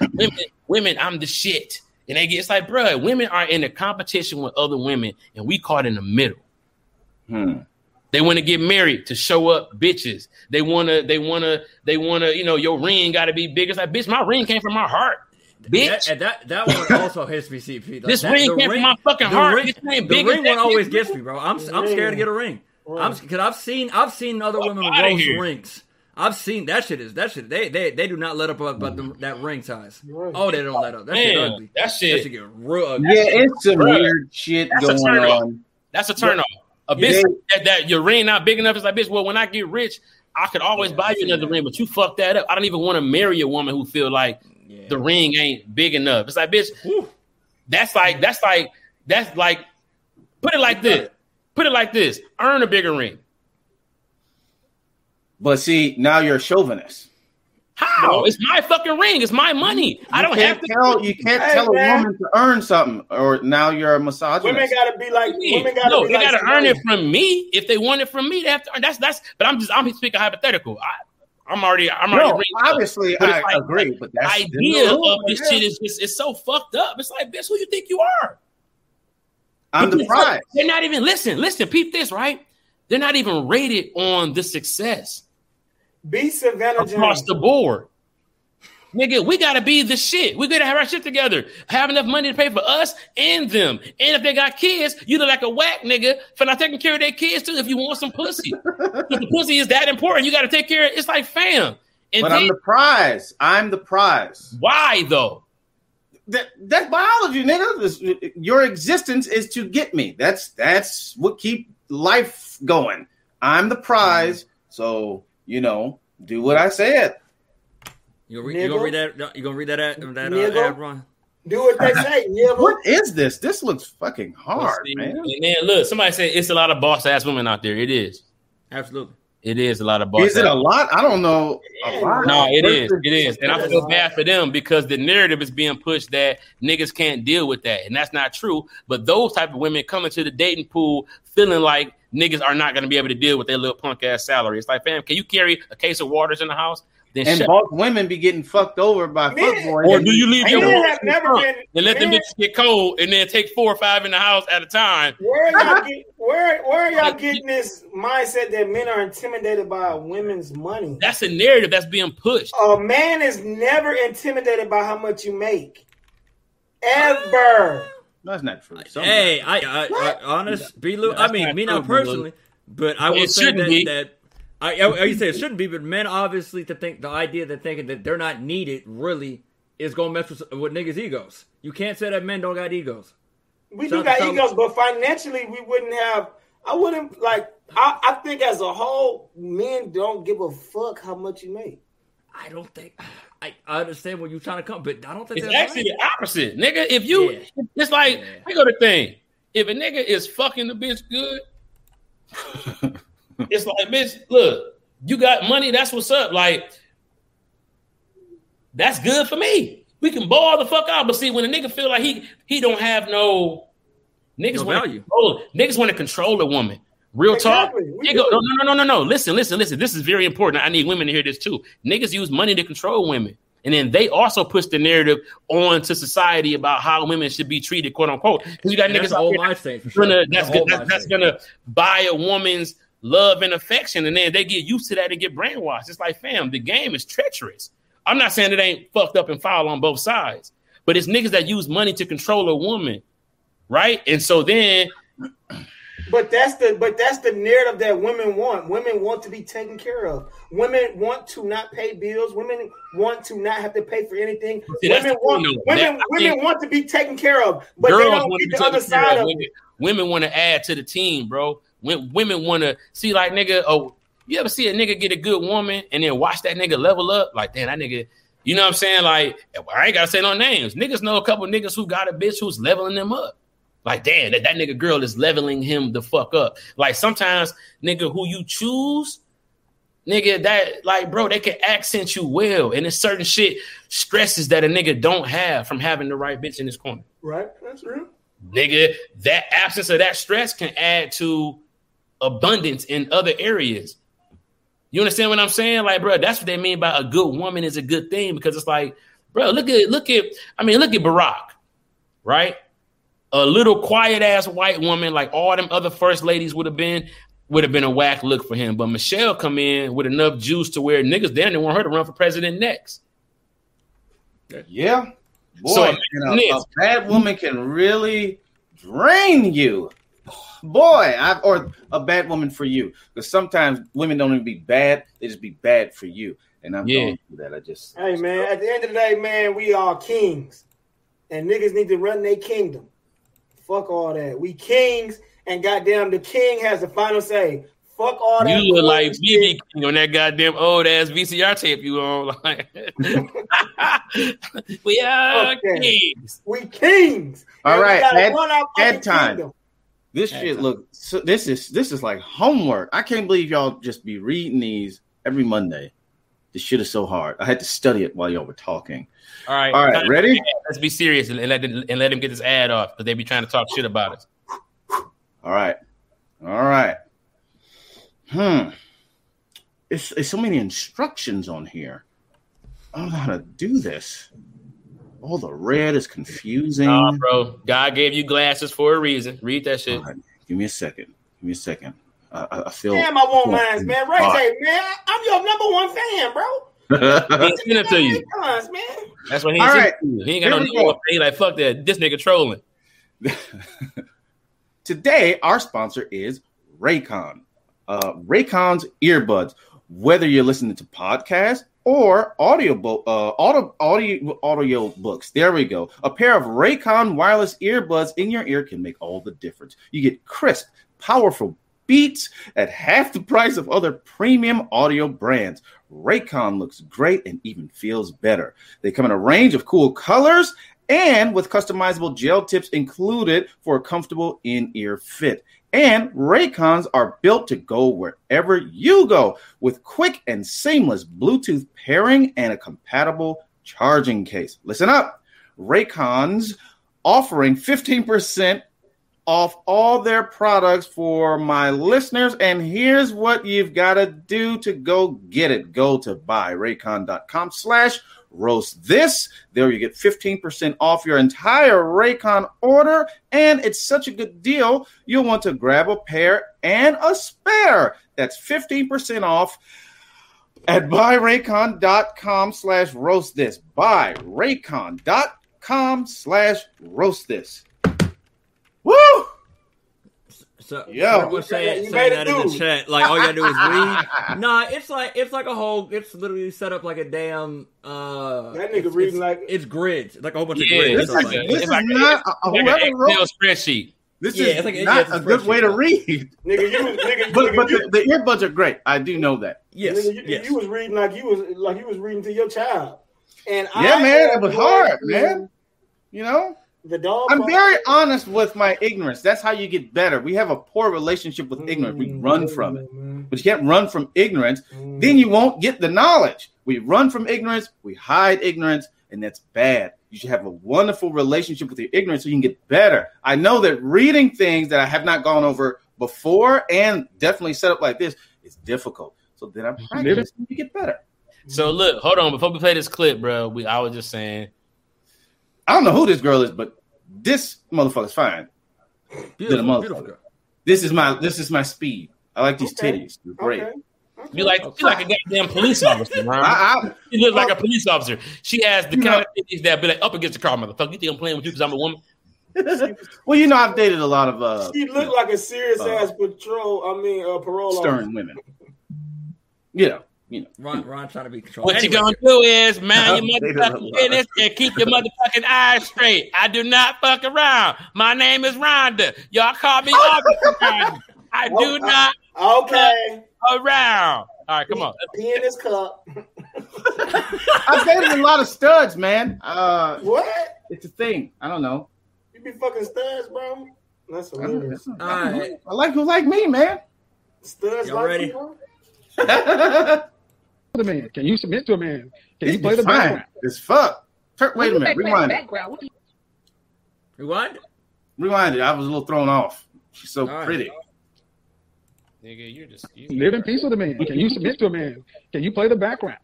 women, I'm the shit. And they get, it's like, bruh, women are in a competition with other women, and we caught in the middle. They want to get married to show up bitches. They wanna, you know, your ring gotta be big. It's like, bitch, my ring came from my heart. Bitch. That one also hits me, CP. Like, this ring came from my fucking heart. The ring one always gets me, bro. I'm scared to get a ring. Because I've seen other women with rose rings. I've seen that shit. They do not let up about them, that ring size. Oh, they don't let up. That shit ugly. That shit get real ugly. Yeah, it's some weird shit going on. That's a turn off. A bitch that your ring not big enough is like, bitch, well, when I get rich, I could always buy you another ring, but you fucked that up. I don't even want to marry a woman who feel like the ring ain't big enough. It's like, bitch, that's like put it like this. Put it like this. Earn a bigger ring. But see, now you're a chauvinist. How? No. It's my fucking ring. It's my money. I don't have to. You can't tell a woman to earn something, or now you're a misogynist. Women gotta be like. They gotta earn it from me. If they want it from me, they have to earn. That's. But I'm speaking hypothetical. I'm already. Obviously, I agree. But the idea of this shit is just, it's so fucked up. It's like, bitch, who you think you are? I'm the prize. They're not even listen. Peep this, right? They're not even rated on the success. Be Savannah across the board, nigga. We gotta be the shit. We gotta have our shit together. Have enough money to pay for us and them. And if they got kids, you look like a whack nigga for not taking care of their kids too. If you want some pussy, if the pussy is that important, you gotta take care of it. It's like, fam. And but I'm the prize. I'm the prize. Why though? That's biology, nigga. Your existence is to get me. That's what keep life going. I'm the prize, so you know, do what I said. You gonna read that ad, Ron? Do what they say. What is this? This looks fucking hard, man. And then look, somebody said it's a lot of boss ass women out there. It is absolutely. It is a lot of boss. Is it a lot? I don't know. A lot. No, it is. And I feel bad for them because the narrative is being pushed that niggas can't deal with that. And that's not true. But those type of women come into the dating pool feeling like niggas are not going to be able to deal with their little punk ass salary. It's like, fam, can you carry a case of waters in the house? Then and both women be getting fucked over by footboy. Or do you leave your woman and let them bitches get cold and then take 4 or 5 in the house at a time? Where are y'all getting this mindset that men are intimidated by women's money? That's a narrative that's being pushed. A man is never intimidated by how much you make. Ever. That's not true. Hey, I honest, B-Lou, I mean, me not personally, but I will say that I you say it shouldn't be, but men obviously to think the idea that thinking that they're not needed really is gonna mess with niggas' egos. You can't say that men don't got egos. We do got egos, but financially we wouldn't have. I wouldn't like. I think as a whole, men don't give a fuck how much you make. I don't think. I understand where you're trying to come, but I don't think it's actually the opposite, nigga. If you, it's like I go to thing. If a nigga is fucking the bitch good. It's like, bitch, look, you got money. That's what's up. Like, that's good for me. We can ball the fuck out. But see, when a nigga feel like he don't have no niggas want to control. Niggas want to control a woman. Real exactly. Talk. Nigga, no. Listen. This is very important. I need women to hear this too. Niggas use money to control women. And then they also push the narrative on to society about how women should be treated, quote unquote. Because you got niggas that's gonna buy a woman's love and affection, and then they get used to that and get brainwashed. It's like, fam, the game is treacherous. I'm not saying it ain't fucked up and foul on both sides, But it's niggas that use money to control a woman, right? And so then, but that's the narrative that women want. Women want to be taken care of. Women want to not pay bills. Women want to not have to pay for anything. See, women want to be taken care of, but they don't get the other side of it. Women want to add to the team, bro. Women want to see, like, nigga, oh, you ever see a nigga get a good woman and then watch that nigga level up? Like, damn, that nigga, you know what I'm saying? Like, I ain't got to say no names. Niggas know a couple niggas who got a bitch who's leveling them up. Like, damn, that nigga girl is leveling him the fuck up. Like, sometimes, nigga, who you choose, nigga, that, like, bro, they can accent you well. And it's certain shit, stresses that a nigga don't have from having the right bitch in his corner. Right, that's real. Nigga, that absence of that stress can add to abundance in other areas. You understand what I'm saying? Like, bro, that's what they mean by a good woman is a good thing, because it's like, bro, look at Barack, right? A little quiet ass white woman, like all them other first ladies would have been a whack look for him. But Michelle come in with enough juice to where niggas damn near want her to run for president next. Yeah. Boy, so, a bad woman can really drain you. Boy, or a bad woman for you. Because sometimes women don't even be bad. They just be bad for you. And I'm going through that. Hey, man, at the end of the day, man, we are kings. And niggas need to run their kingdom. Fuck all that. We kings, and goddamn, the king has the final say. Fuck all that. You look like BB King on that goddamn old ass VCR tape you on. Like, we are kings. We kings. All right, ad time. Kingdom. This ad shit time. Look. So this is like homework. I can't believe y'all just be reading these every Monday. This shit is so hard. I had to study it while y'all were talking. All right, ready? Let's be serious and let him get this ad off because they be trying to talk shit about us. All right. It's so many instructions on here. I don't know how to do this. All the red is confusing. Nah, bro. God gave you glasses for a reason. Read that shit. Right. Give me a second. I feel. Damn, I want mines, man. Right, say, man. I'm your number one fan, bro. He ain't sending them to you. Guns, man. That's what he ain't sending to you. He ain't got no number. He like, fuck that. This nigga trolling. Today, our sponsor is Raycon. Raycon's earbuds, whether you're listening to podcasts or audio books. There we go. A pair of Raycon wireless earbuds in your ear can make all the difference. You get crisp, powerful beats at half the price of other premium audio brands. Raycon looks great and even feels better. They come in a range of cool colors and with customizable gel tips included for a comfortable in-ear fit. And Raycons are built to go wherever you go with quick and seamless Bluetooth pairing and a compatible charging case. Listen up. Raycons offering 15% off all their products for my listeners. And here's what you've got to do to go get it. Go to buyraycon.com/roast this. There you get 15% off your entire Raycon order, and it's such a good deal you'll want to grab a pair and a spare. That's 15% off at buyraycon.com/roast this. buyraycon.com/roast this. Woo! So yeah, we're saying that in the chat. Like all y'all do is read. Nah, it's like a whole. It's literally set up like a damn. That nigga reading like it's grids, like a whole bunch of grids. This is not a spreadsheet. This is not a good way to read. Nigga, but the earbuds are great. I do know that. Yes. You was reading like you was reading to your child. And man, it was hard, man. You know. I'm very honest with my ignorance. That's how you get better. We have a poor relationship with ignorance. We run from it. But you can't run from ignorance. Then you won't get the knowledge. We run from ignorance. We hide ignorance. And that's bad. You should have a wonderful relationship with your ignorance so you can get better. I know that reading things that I have not gone over before and definitely set up like this is difficult. So then I practice and you get better. So look, hold on. Before we play this clip, bro, I was just saying, I don't know who this girl is, but this motherfucker's fine. Beautiful, motherfucker. This is my speed. I like these titties. They're great. Okay. You like okay. She like a goddamn police officer, man. She looks like a police officer. She has the kind of things that be like up against the car, motherfucker. You think I'm playing with you because I'm a woman? Well, you know, I've dated a lot of. She looked like a serious ass parole stern women. You know. You know, Ron trying to be controlled. What you gonna do is mind your motherfucking business and keep your motherfucking eyes straight. I do not fuck around. My name is Rhonda. Y'all call me Rhonda. I do not fuck around. All right, come on. He in his cup. I've dated a lot of studs, man. What? It's a thing. I don't know. You be fucking studs, bro. That's hilarious. All right. I like who like me, man. Studs y'all like ready? People? Man, can you submit to a man? Can you play the man? It's fuck. Wait a minute. Rewind it. Rewind it. I was a little thrown off. She's so pretty. Nigga, you're just live in peace with a man. Can you submit to a man? Can you play the background?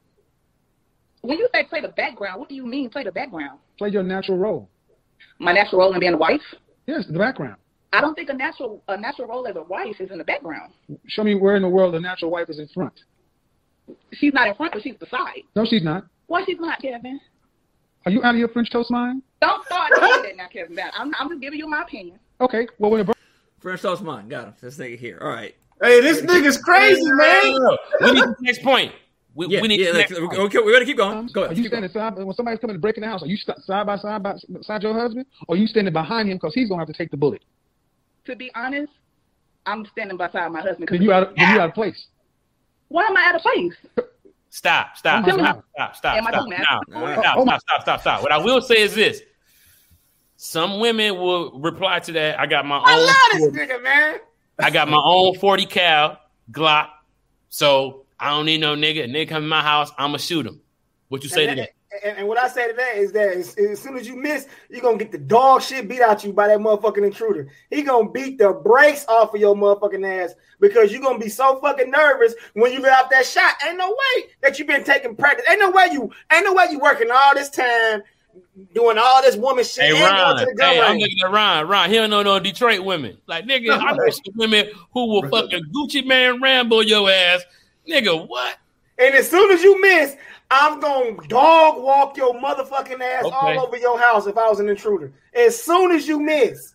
When you say play the background, what do you mean play the background? Play your natural role. My natural role in being a wife? Yes, the background. I don't think a natural role as a wife is in the background. Show me where in the world a natural wife is in front. She's not in front, but she's beside. No, she's not. Why she's not, Kevin? Are you out of your French toast mind? Don't start doing that now, Kevin. I'm just giving you my opinion. Okay. Well, when French toast mind, got him. This nigga here. All right. Hey, this nigga's crazy, man. We need the next point. We're going to keep going. Go ahead. Are you standing side when somebody's coming to break in the house? Are you side by side beside your husband, or are you standing behind him because he's going to have to take the bullet? To be honest, I'm standing beside my husband. Because you out of place. Why am I out of place? Stop. What I will say is this. Some women will reply to that. I got my own. I love this nigga, man. I got my own 40 cal Glock. So I don't need no nigga. A nigga come to my house, I'm going to shoot him. What you say to that? And what I say to that is that as soon as you miss, you're going to get the dog shit beat out you by that motherfucking intruder. He going to beat the brakes off of your motherfucking ass because you're going to be so fucking nervous when you let out that shot. Ain't no way that you've been taking practice. Ain't no way you working all this time doing all this woman shit. Hey, Ron, I'm looking at Ron. Ron, he don't know no Detroit women. Like, nigga, I know some women who will fucking Gucci Man Rambo your ass. Nigga, what? And as soon as you miss, I'm going to dog walk your motherfucking ass all over your house if I was an intruder. As soon as you miss,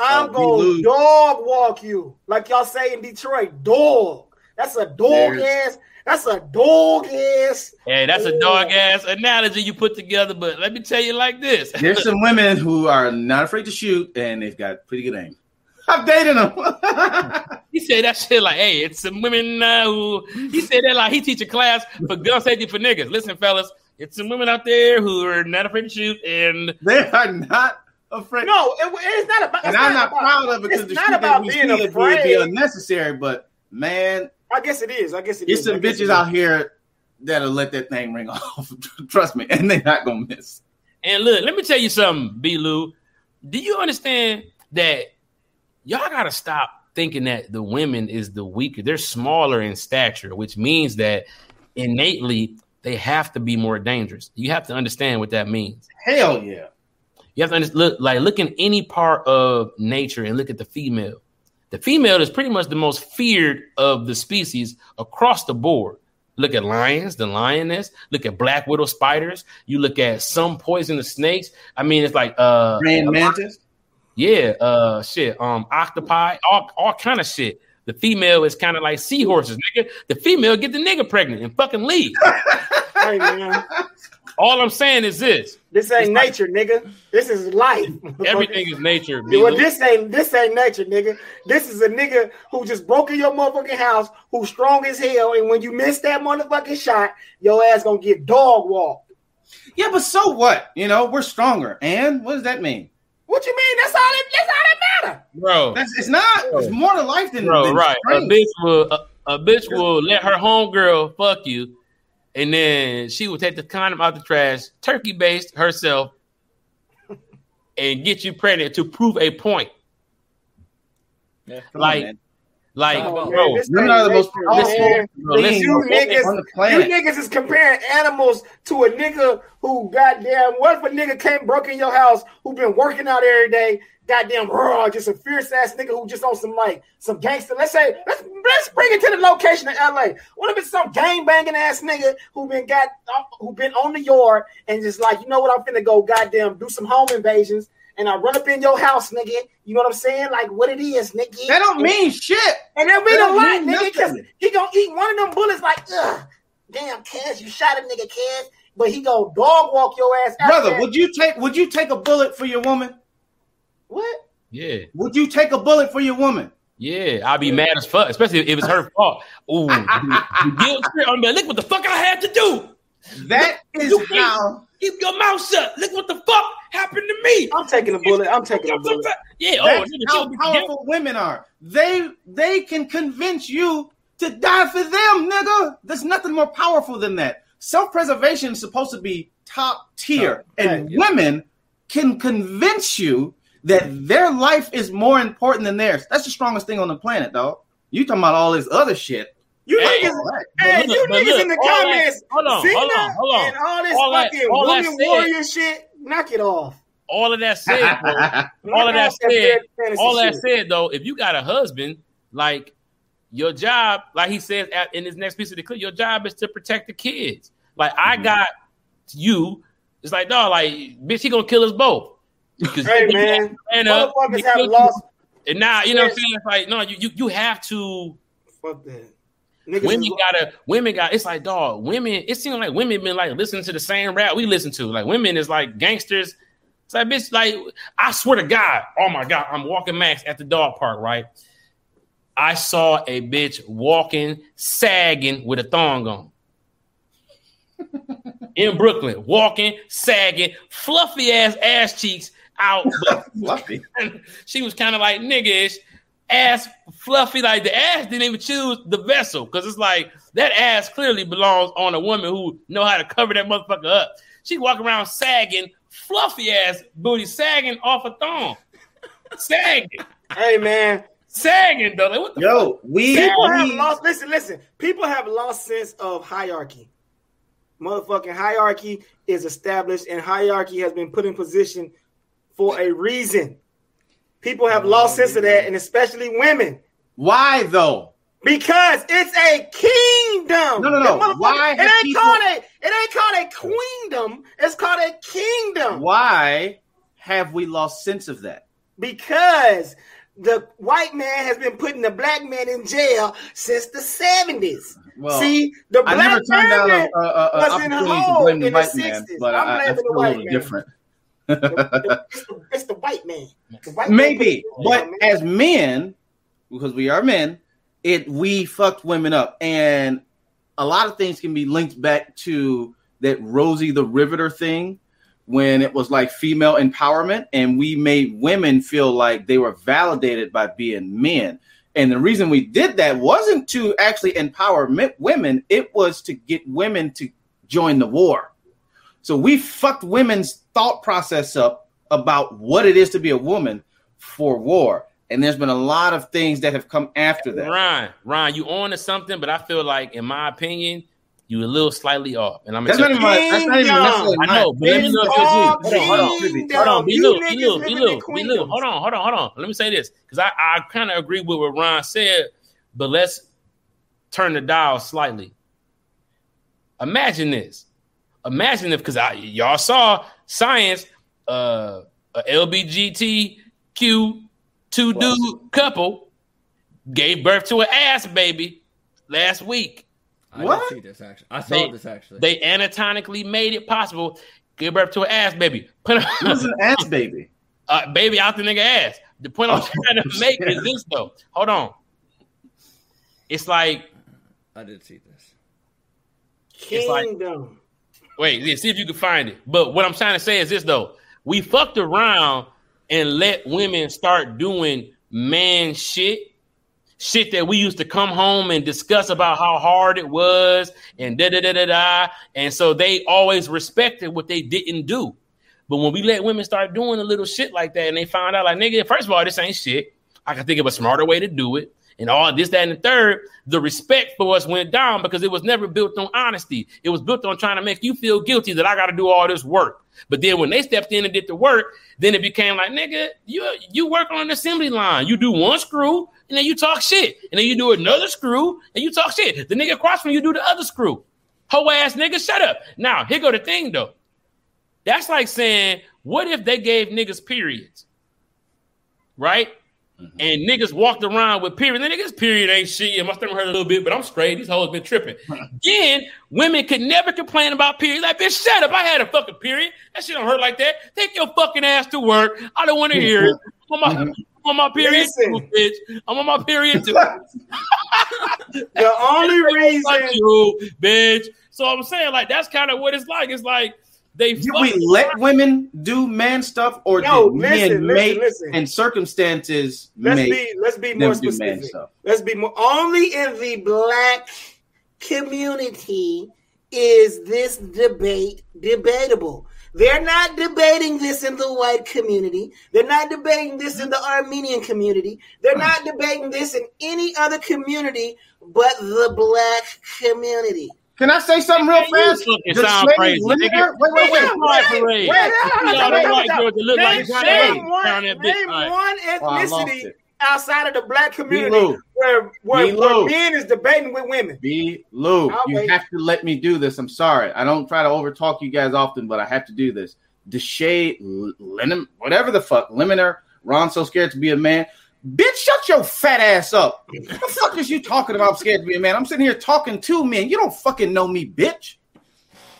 I'm going to dog walk you. Like y'all say in Detroit, dog. That's a dog ass. That's a dog ass. Hey, that's a dog ass analogy you put together, but let me tell you like this. There's some women who are not afraid to shoot, and they've got pretty good aim. I've dated him. He said that shit like, hey, it's some women who... He said that like he teach a class for gun safety for niggas. Listen, fellas, it's some women out there who are not afraid to shoot and... They are not afraid. No, it's not about... And I'm not proud of it because the shit that we see would be unnecessary, but man... I guess it is. It's some bitches out here that'll let that thing ring off. Trust me, and they're not going to miss. And look, let me tell you something, B-Lou. Do you understand that... Y'all gotta stop thinking that the women is the weaker. They're smaller in stature, which means that innately they have to be more dangerous. You have to understand what that means. Hell yeah! You have to look in any part of nature and look at the female. The female is pretty much the most feared of the species across the board. Look at lions, the lioness. Look at black widow spiders. You look at some poisonous snakes. I mean, it's like grand mantis. Yeah, octopi, all kind of shit. The female is kind of like seahorses, nigga. The female get the nigga pregnant and fucking leave. Hey, man. All I'm saying is this. This ain't nature, nigga. This is life. Everything is nature. Well, this ain't nature, nigga. This is a nigga who just broke in your motherfucking house, who's strong as hell, and when you miss that motherfucking shot, your ass gonna get dog walked. Yeah, but so what? You know, we're stronger. And what does that mean? What you mean? That's all that matter, bro. It's not. It's more to life than bro. Than right? Strength. A bitch will let her homegirl fuck you, and then she will take the condom out the trash, turkey baste herself, and get you pregnant to prove a point. Yeah, like, Like, bro, you're not the most powerful. You niggas is comparing animals to a nigga who goddamn. What if a nigga came broke in your house who been working out every day? Goddamn raw, just a fierce ass nigga who just on some like some gangster. Let's say let's bring it to the location in LA. What if it's some gang banging ass nigga who been on the yard and just like, you know what, I'm finna go goddamn do some home invasions. And I run up in your house, nigga. You know what I'm saying? Like, what it is, nigga. That don't mean shit. And that mean a lot, nigga, because he gonna eat one of them bullets like, ugh, damn, Kaz, you shot a nigga, Kaz. But he gonna dog walk your ass out. Brother, would you take a bullet for your woman? What? Yeah. Would you take a bullet for your woman? Yeah, I'd be mad as fuck, especially if it's her fault. Ooh, I'm like, look what the fuck I had to do. That is how... Keep your mouth shut. Look what the fuck happened to me. I'm taking a bullet. I'm taking a bullet. Yeah. That's how powerful women are. They can convince you to die for them, nigga. There's nothing more powerful than that. Self-preservation is supposed to be top tier. And women can convince you that their life is more important than theirs. That's the strongest thing on the planet, dog. You talking about all this other shit. You niggas in the comments. Hold on. And all this fucking woman warrior shit. Knock it off. All of that said, bro. all that said, though, if you got a husband, like your job, like he says in his next piece of the clip, your job is to protect the kids. Like I got you. It's like, dog, like, bitch, he gonna kill us both. Hey, man. Motherfuckers have lost. And now, you know what I'm saying? It's like, no, you have to. Fuck that. Niggas women got it's like, dog, women, it seems like women been like listening to the same rap we listen to. Like women is like gangsters. It's like, bitch, like I swear to God, oh my God, I'm walking Max at the dog park, right? I saw a bitch walking, sagging with a thong on. In Brooklyn, walking, sagging, fluffy ass cheeks out. Fluffy. She was kind of like niggish. Ass fluffy, like the ass didn't even choose the vessel, because it's like that ass clearly belongs on a woman who know how to cover that motherfucker up. She walk around sagging, fluffy ass booty sagging off a thong, sagging. Hey man, sagging though. Like, what the fuck? People have lost. Listen. People have lost sense of hierarchy. Motherfucking hierarchy is established, and hierarchy has been put in position for a reason. People have lost sense of that, and especially women. Why though? Because it's a kingdom. No. Why? It ain't called a queendom. It's called a kingdom. Why have we lost sense of that? Because the white man has been putting the black man in jail since the 70s. Well, see, the black man was in a hole in the 60s. But I'm blaming the white man. Different. It's the white man. Maybe, but as men, because we are men, we fucked women up, and a lot of things can be linked back to that Rosie the Riveter thing when it was like female empowerment, and we made women feel like they were validated by being men. And the reason we did that wasn't to actually empower women; it was to get women to join the war. So we fucked women's thought process up about what it is to be a woman for war. And there's been a lot of things that have come after that. Ron, you on to something, but I feel like, in my opinion, you a little slightly off. And I'm going to tell you. I know, but let me know. Hold on. Be little. Hold on. Let me say this, because I kind of agree with what Ron said, but let's turn the dial slightly. Imagine this. Imagine if, because y'all saw science, a LGBTQ dude couple gave birth to an ass baby last week. I saw this actually. They anatomically made it possible. Give birth to an ass baby. Who's an ass baby? Baby out the nigga ass. The point I'm trying to make is this though. Hold on. It's like I did see this. Kingdom. Wait, see if you can find it. But what I'm trying to say is this, though. We fucked around and let women start doing man shit that we used to come home and discuss about how hard it was and da-da-da-da-da. And so they always respected what they didn't do. But when we let women start doing a little shit like that and they found out, like, nigga, first of all, this ain't shit. I can think of a smarter way to do it. and all this, that, and the third, the respect for us went down because it was never built on honesty. It was built on trying to make you feel guilty that I got to do all this work. But then when they stepped in and did the work, then it became like, nigga, you work on an assembly line. You do one screw, and then you talk shit. And then you do another screw, and you talk shit. The nigga across from you do the other screw. Ho ass nigga, shut up. Now, here go the thing, though. That's like saying, what if they gave niggas periods? Right? Mm-hmm. And niggas walked around with periods. And niggas period ain't shit. And my stomach hurt a little bit, but I'm straight. These hoes been tripping. Then women could never complain about periods. Like, bitch, shut up. I had a fucking period. That shit don't hurt like that. Take your fucking ass to work. I don't want to hear it. I'm on my period too, bitch. I'm on my period too. The only reason. Like you, bitch. So I'm saying, like, that's kind of what it's like. It's like, did we let women do man stuff, or and circumstances? Let's be more specific. Let's be more. Only in the black community is this debate debatable. They're not debating this in the white community. They're not debating this in the Armenian community. They're not debating this in any other community but the black community. Can I say something real fast? Wait. Name one ethnicity outside of the black community where men is debating with women. You have to let me do this. I'm sorry. I don't try to overtalk you guys often, but I have to do this. Deshae Lennon, whatever the fuck, Leminer, Ron So Scared to Be a Man. Bitch, shut your fat ass up. What the fuck is you talking about? I'm scared to be a man. I'm sitting here talking to men. You don't fucking know me, bitch.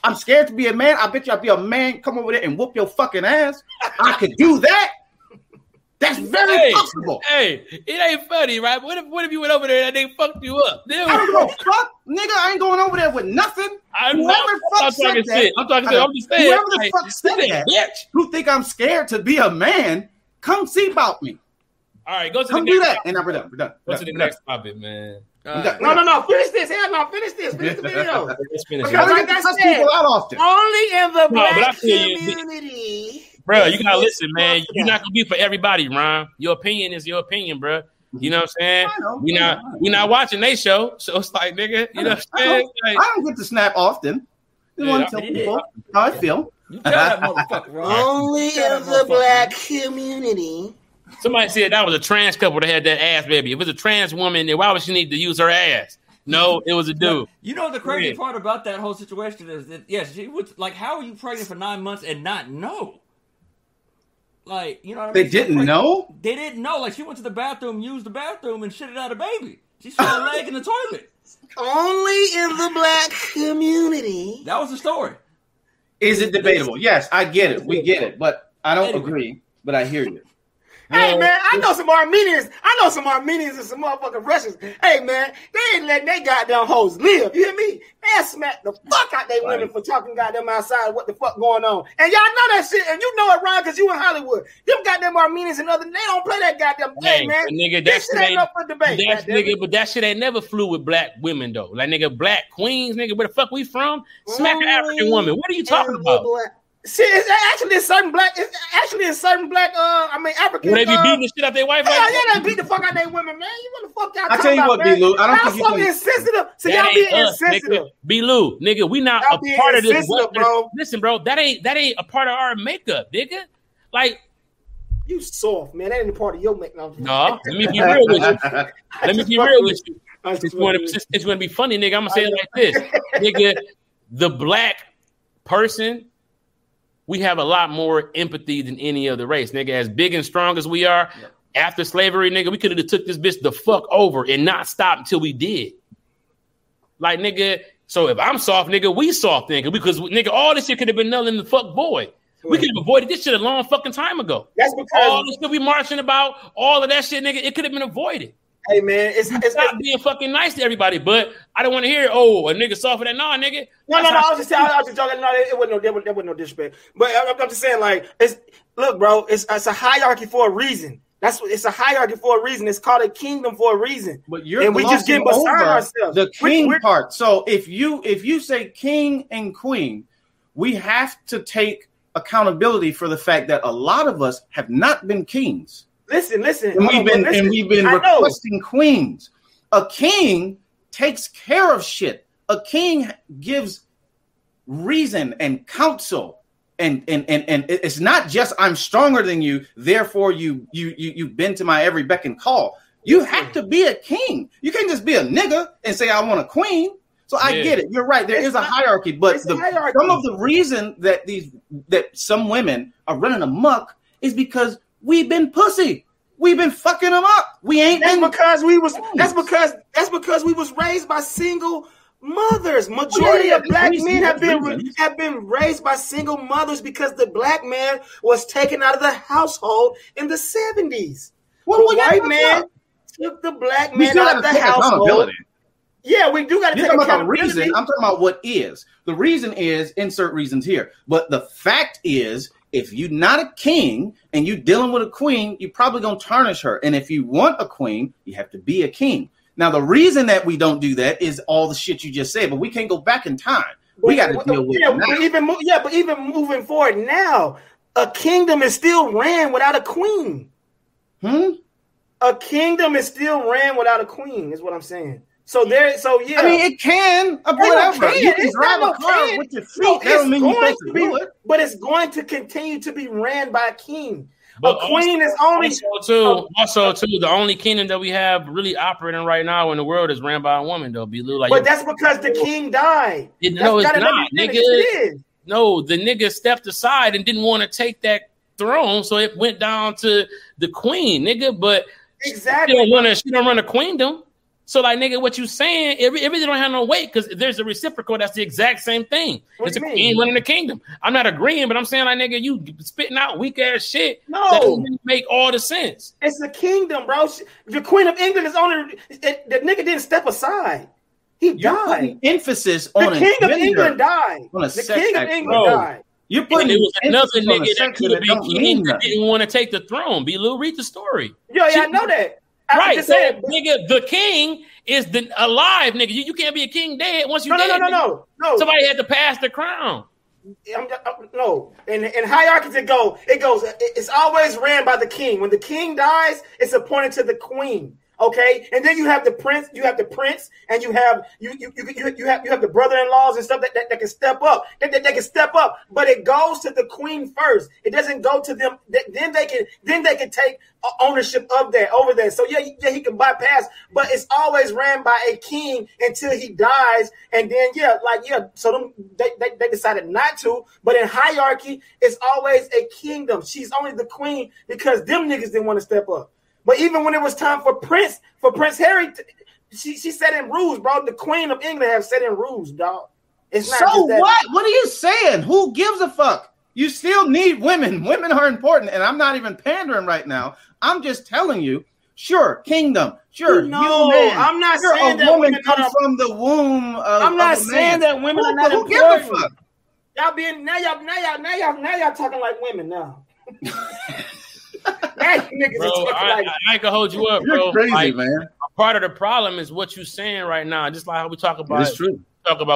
I'm scared to be a man. I bet you I'll be a man. Come over there and whoop your fucking ass. I could do that. That's very possible. Hey, it ain't funny, right? What if you went over there and they fucked you up? Dude. I don't know, fuck, nigga. I ain't going over there with nothing. I'm just saying, whoever the fuck said that, bitch, who think I'm scared to be a man, come see about me. All right, go to the next topic. And now we're done. Go to the next topic, man. No. Finish this. Finish the video. Because like I said, only in the black community. Bro, you got to listen, man. You're not going to be for everybody, Ron. Your opinion is your opinion, bro. You know what I'm saying? We're not watching their show, so it's like, nigga, you know what I'm saying? I don't get to snap often. You want to tell people how I feel. Only in the black community. Somebody said that was a trans couple that had that ass baby. If it was a trans woman, then why would she need to use her ass? No, it was a dude. You know the crazy part about that whole situation is that she was like, how are you pregnant for 9 months and not know? Like, you know what I mean? They didn't know? They didn't know. Like, she went to the bathroom, used the bathroom, and shitted out a baby. She saw a leg in the toilet. Only in the black community. That was the story. Is it debatable? Yes, I get it. We get it. But I don't agree, but I hear you. Hey, man, I know some Armenians. I know some Armenians and some motherfucking Russians. Hey, man, they ain't letting they goddamn hoes live. You hear me? They smack the fuck out they women for talking goddamn outside what the fuck going on. And y'all know that shit. And you know it, Ron, because you in Hollywood. Them goddamn Armenians and other, they don't play that goddamn game, man. Nigga, that shit ain't up for debate. But that shit ain't never flew with black women, though. Like, nigga, black queens, nigga, where the fuck we from? Smack an African woman. What are you talking about? See, it's actually a certain black, African. When they be beating the shit out their wife. Yeah, they beat the fuck out their women, man. You want the fuck out? I tell you what, B-Lou, I don't think you're insensitive. So y'all being insensitive. B-Lou, nigga, we not a part of this. Bro. Listen, bro, that ain't a part of our makeup, nigga. Like, you soft, man. That ain't a part of your makeup. No, let me be real with you. It's gonna be funny, nigga. I'm gonna say it like this, nigga. The black person. We have a lot more empathy than any other race, nigga. As big and strong as we are, after slavery, nigga, we could have took this bitch the fuck over and not stopped until we did. Like, nigga, so if I'm soft, nigga, we soft, nigga, because, nigga, all this shit could have been null in the fuck void. We could have avoided this shit a long fucking time ago. That's because all this shit we marching about, all of that shit, nigga, it could have been avoided. Hey, man, it's not being fucking nice to everybody, but I don't want to hear, a nigga soft for that. Nah, nigga. No, I was just joking. No, there wasn't no disrespect. But I'm just saying, like, bro, it's a hierarchy for a reason. It's a hierarchy for a reason. It's called a kingdom for a reason. But we just getting beside ourselves. The king part. So if you say king and queen, we have to take accountability for the fact that a lot of us have not been kings. Listen. And we've been requesting queens. A king takes care of shit. A king gives reason and counsel. And it's not just I'm stronger than you, therefore you bend to my every beck and call. You have to be a king. You can't just be a nigga and say I want a queen. So I get it. You're right. There is a hierarchy, but some of the reason that some women are running amok is because we've been pussy. We've been fucking them up. We ain't. That's because we was raised by single mothers. Majority of black men have been raised by single mothers because the black man was taken out of the household in the 70s. The white man took the black man out of the household. Yeah, we do got to take accountability. Reason. I'm talking about what is. The reason is, insert reasons here. But the fact is, if you're not a king and you're dealing with a queen, you're probably going to tarnish her. And if you want a queen, you have to be a king. Now, the reason that we don't do that is all the shit you just said, but we can't go back in time. We got to deal with it now. But even moving forward now, a kingdom is still ran without a queen. A kingdom is still ran without a queen is what I'm saying. So I mean, it can. You can drive a car with your feet. That don't mean you're supposed to do it. But it's going to continue to be ran by a king. But a queen is only also the only kingdom that we have really operating right now in the world is ran by a woman, though. But that's because the king died. No, it's not, nigga. It is. No, the nigga stepped aside and didn't want to take that throne, so it went down to the queen, nigga. But exactly, she don't run a queendom. So, like, nigga, what you saying, it really don't have no weight because there's a reciprocal that's the exact same thing. It's a queen running the kingdom. I'm not agreeing, but I'm saying, like, nigga, you spitting out weak-ass shit. No. That doesn't make all the sense. It's the kingdom, bro. The Queen of England is only... The nigga didn't step aside. He died. Emphasis on the King of England died. The King of England died. You're putting it was another nigga that could have been king that didn't want to take the throne. B-Lou, read the story. Yeah, I know that. Right, so, nigga, the king is alive, nigga. You can't be a king dead once you're dead. No. Somebody had to pass the crown. In hierarchies it goes. It's always ran by the king. When the king dies, it's appointed to the queen. Okay, and then you have the prince. You have the prince, and you have you have the brother-in-laws and stuff that can step up. That can step up, but it goes to the queen first. It doesn't go to them. Then they can take ownership of that over there. So yeah, he can bypass, but it's always ran by a king until he dies, and then So they decided not to. But in hierarchy, it's always a kingdom. She's only the queen because them niggas didn't want to step up. But even when it was time for Prince Harry, she set in rules, bro. The Queen of England have set in rules, dog. It's not so that what? What are you saying? Who gives a fuck? You still need women. Women are important, and I'm not even pandering right now. I'm just telling you. Sure, kingdom. Sure, no. I'm not saying that women come from the womb. I'm not saying that women are not important. Who gives a fuck? Y'all being now y'all talking like women now. I can hold you up, bro. You're crazy, like, man. Part of the problem is what you're saying right now. Just like how we talk about it's true.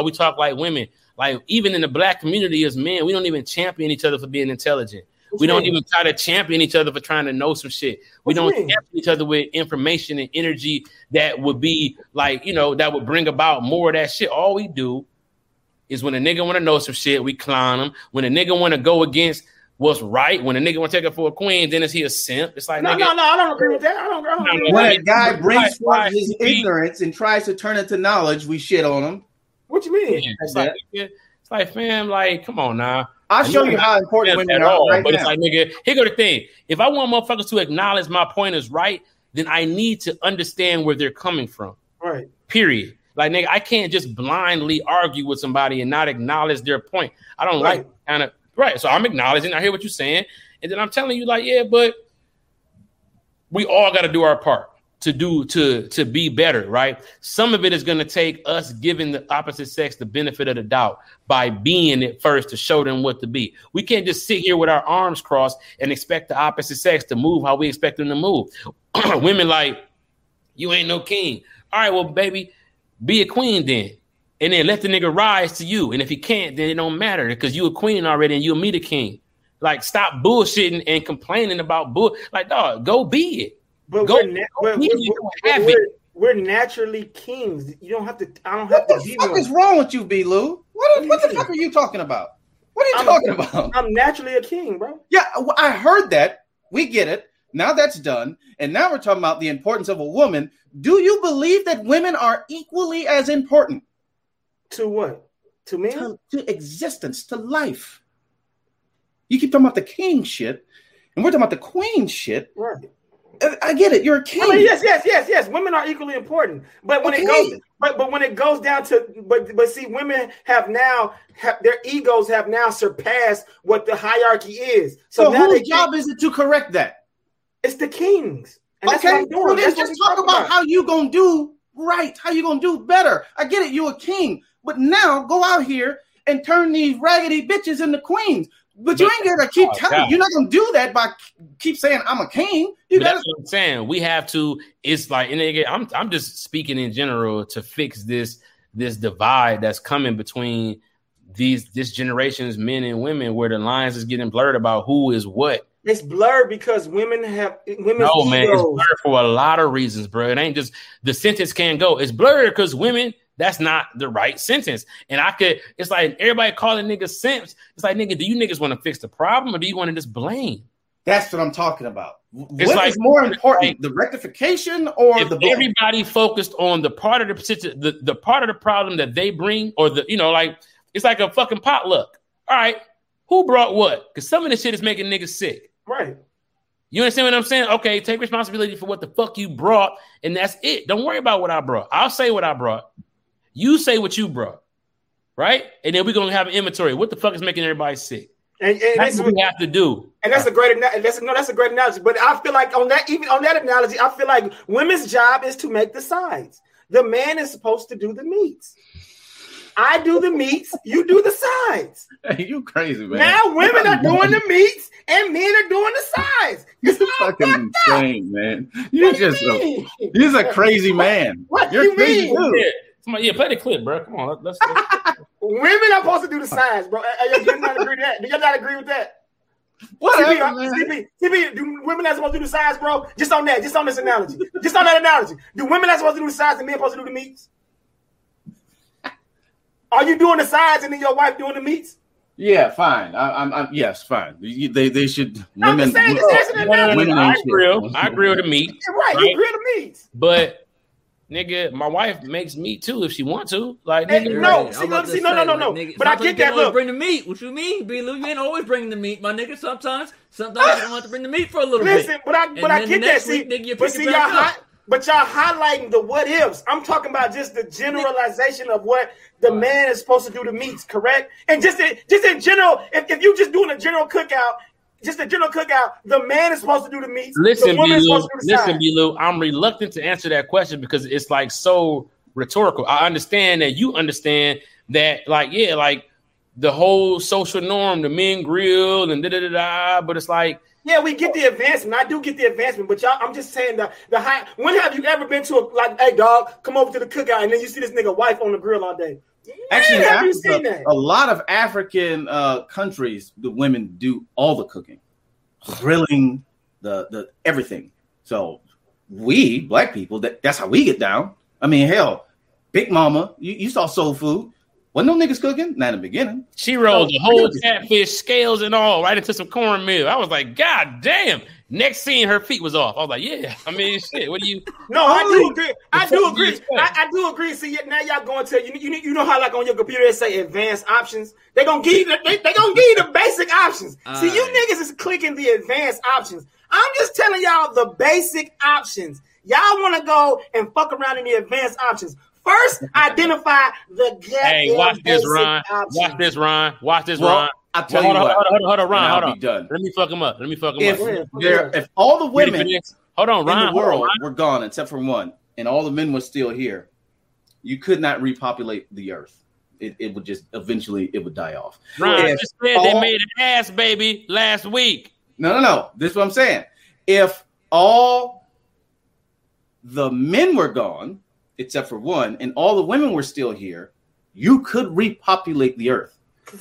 We talk like women. Like even in the black community as men, we don't even champion each other for being intelligent. We don't even try to champion each other for trying to know some shit. We don't champion each other with information and energy that would be like, that would bring about more of that shit. All we do is when a nigga want to know some shit, we clown him. When a nigga want to go against what's right, when a nigga want to take her for a queen, then is he a simp? It's like, no, I don't agree with that. I don't agree when a guy brings forth his ignorance and tries to turn it to knowledge, we shit on him. What you mean? Yeah, it's like, fam, like, come on now. I'll show you how important women are. But it's like, nigga, here go the thing. If I want motherfuckers to acknowledge my point is right, then I need to understand where they're coming from. Right. Period. Like, nigga, I can't just blindly argue with somebody and not acknowledge their point. I don't like kind of. Right, so I'm acknowledging, I hear what you're saying, and then I'm telling you, like, yeah, but we all got to do our part to be better, right? Some of it is going to take us giving the opposite sex the benefit of the doubt by being it first to show them what to be. We can't just sit here with our arms crossed and expect the opposite sex to move how we expect them to move. Women like, you ain't no king. All right, well, baby, be a queen then. And then let the nigga rise to you. And if he can't, then it don't matter because you a queen already and you'll meet a king. Like, stop bullshitting and complaining about bull. Like, dog, go be it. But go we're, ne- we're, it. We're naturally kings. You don't have to. I don't have to be one. What the fuck is wrong with you, B. Lou? What the fuck are you talking about? What are you talking about? I'm naturally a king, bro. Yeah, I heard that. We get it. Now that's done. And now we're talking about the importance of a woman. Do you believe that women are equally as important? To what? To men? To existence, to life. You keep talking about the king shit, and we're talking about the queen shit. Right. I get it. You're a king. I mean, yes. Women are equally important, but when it goes down to see, women have now their egos have now surpassed what the hierarchy is. So now whose job is it to correct that? It's the kings. And okay, that's what I'm doing. Well, then just talk about how you gonna do right, how you gonna do better. I get it. You a king, but now go out here and turn these raggedy bitches into queens. But you ain't gonna keep telling me. You're not gonna do that by keep saying I'm a king. That's what I'm saying. We have to. It's like, and again, I'm just speaking in general to fix this divide that's coming between this generation's men and women, where the lines is getting blurred about who is what. It's blurred because women have women. No, egos. Man, it's blurred for a lot of reasons, bro. It ain't just the sentence can't go. It's blurred because women. That's not the right sentence. And it's like everybody calling niggas simps. It's like, nigga, do you niggas want to fix the problem or do you want to just blame? That's what I'm talking about. It's what is more important, the rectification or the blame? Everybody focused on the part of the part of the problem that they bring or it's like a fucking potluck. All right, who brought what? Because some of this shit is making niggas sick. Right. You understand what I'm saying? Okay, take responsibility for what the fuck you brought and that's it. Don't worry about what I brought. I'll say what I brought. You say what you brought, right? And then we're gonna have an inventory. What the fuck is making everybody sick? And that's what we have to do. And that's a great analogy. But I feel like on that analogy, I feel like women's job is to make the sides. The man is supposed to do the meats. I do the meats. You do the sides. Hey, you crazy, man. Now women are doing the meats and men are doing the sides. It's fucking insane, man. He's a crazy man. What do you mean? Yeah, play the clip, bro. Come on, let's women are supposed to do the signs, bro. Do you not agree with that? Do y'all not agree with that? What? CP, do women not supposed to do the signs, bro? Just on this analogy. Just on that analogy. Do women not supposed to do the signs and men supposed to do the meats? Are you doing the signs and then your wife doing the meats? Yeah, fine. Yes, fine. They should. Women. I grill the meat. Yeah, right, you grill the meats. But. Nigga, my wife makes meat too if she wants to. Like, nigga, no. Nigga, but I get that. Look, bring the meat. What you mean, B. Lou? You ain't always bringing the meat, my nigga. Sometimes you don't want to bring the meat for a little bit. Listen, but I get that. See, week, nigga, but see y'all, but y'all highlighting the what ifs. I'm talking about just the generalization of what the man is supposed to do to meats, correct? And just in general, if you just doing a general cookout. Just a general cookout. The man is supposed to do the meat. Listen, B. Lou, I'm reluctant to answer that question because it's like so rhetorical. I understand that you understand that, the whole social norm, the men grill and but it's like, yeah, we get the advancement. I do get the advancement, but y'all, I'm just saying the high. When have you ever been to hey dog, come over to the cookout and then you see this nigga wife on the grill all day? Actually, a lot of African countries, the women do all the cooking, grilling, the everything. So we black people, that's how we get down. I mean, hell, Big Mama, you saw Soul Food. Wasn't no niggas cooking? Not in the beginning. She rolled the whole catfish, scales and all, right into some cornmeal. I was like, God damn. Next scene, her feet was off. I was like, yeah. I mean, shit, what do you... No, I do agree. I do agree. See, now y'all going to... You know how, like, on your computer, they say advanced options? They're going to give you the basic options. See, you niggas is clicking the advanced options. I'm just telling y'all the basic options. Y'all want to go and fuck around in the advanced options. First, identify the gap. Hey, watch this, Ron. Watch this, Ron. I tell you what. Hold on, Ron. Hold on. Done. Let me fuck him up. If all the women in the world were gone, except for one, and all the men were still here, you could not repopulate the earth. It would just eventually it would die off. Ron, just said they made an ass baby last week. No. This is what I'm saying. If all the men were gone, except for one, and all the women were still here, you could repopulate the earth.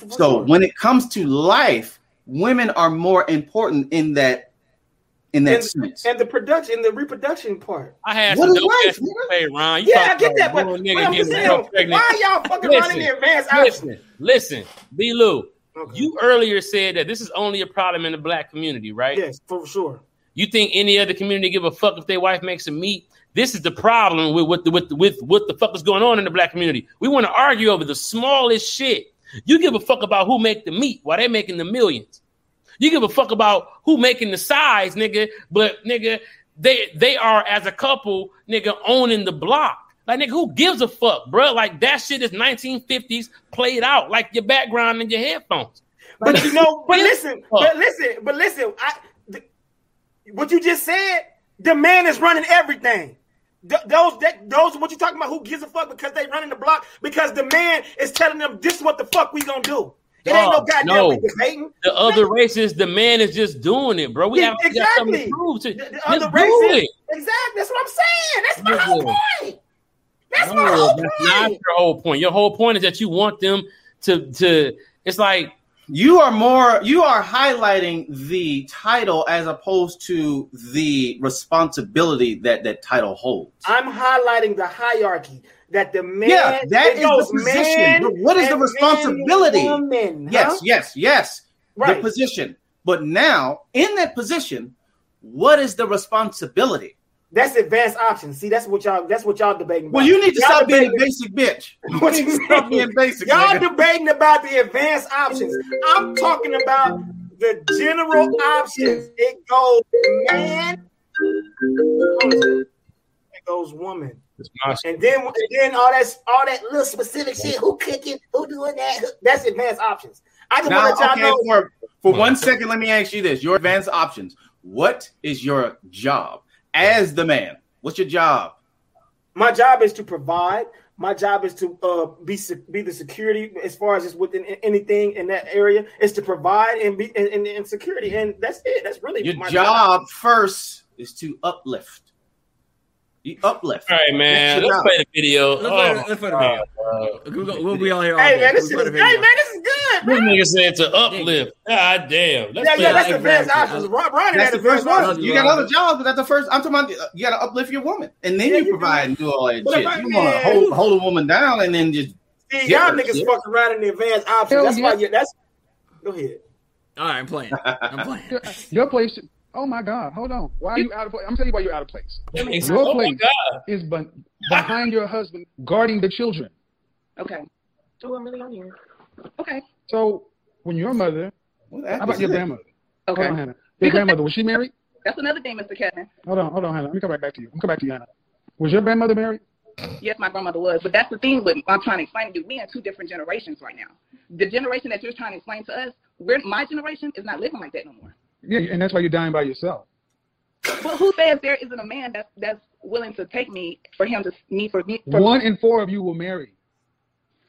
So when it comes to life, women are more important in that in that sense. And the production, the reproduction part. I had some dope ass to say, Ron. Yeah, I get that, but why y'all fucking running the advanced option? Listen, B-Lou, you earlier said that this is only a problem in the black community, right? Yes, for sure. You think any other community give a fuck if their wife makes some meat? This is the problem with what the fuck is going on in the black community. We want to argue over the smallest shit. You give a fuck about who make the meat while they making the millions. You give a fuck about who making the size, nigga, but nigga, they are as a couple, nigga, owning the block. Like, nigga, who gives a fuck, bro? Like, that shit is 1950s played out, like your background and your headphones. Like, but you know, but listen, what you just said, the man is running everything. Those what you talking about? Who gives a fuck? Because they running the block. Because the man is telling them this is what the fuck we gonna do. It ain't no goddamn hating. The other races, the man is just doing it, bro. We have something to prove to the other races. Exactly, that's what I'm saying. That's my whole point. That's not your whole point. Your whole point is that you want them to. It's like you are highlighting the title as opposed to the responsibility that title holds. I'm highlighting the hierarchy. That the man, yeah, that is the position. But what is the responsibility? Woman, huh? Yes. Right. The position. But now, in that position, what is the responsibility? That's advanced options. See, that's what y'all debating about. Well, you need to stop being a basic bitch. Y'all debating about the advanced options. I'm talking about the general options. It goes man. It goes woman. And then all that little specific shit, who cooking, who doing that, that's advanced options. I just want to let y'all know. For 1 second, let me ask you this. Your advanced options. What is your job as the man? What's your job? My job is to provide. My job is to be the security as far as just within anything in that area. It's to provide and be in security. And that's it. That's really your job first is to uplift. The uplift. All right, man. Let's play the video. Let's play the video. We'll be all here all day. Hey, man, this is good, bro. This nigga said to uplift. God damn. That's the best option. Ronnie had the first one. You got other jobs, but that's the first. I'm talking about you got to uplift your woman. And then you provide and do all that shit. You want to hold a woman down and then just... See, y'all niggas fucking around in the advanced option. That's why you... Go ahead. All right, I'm playing. Your place... Oh my God! Hold on. Why are you out of place? I'm telling you why you're out of place. Your place is behind your husband, guarding the children. Okay. Oh, I'm really on here. Okay. So when your mother, how about your grandmother? Okay. Hold on, Hannah. Your grandmother, was she married? That's another thing, Mr. Kevin. Hold on, Hannah. Let me come right back to you. I'm coming back to you, Hannah. Was your grandmother married? Yes, my grandmother was, but that's the thing with I'm trying to explain to you. We in two different generations right now. The generation that you're trying to explain to us, my generation is not living like that no more. Yeah, and that's why you're dying by yourself. Well, who says there isn't a man that's willing to take me for me? One in four of you will marry.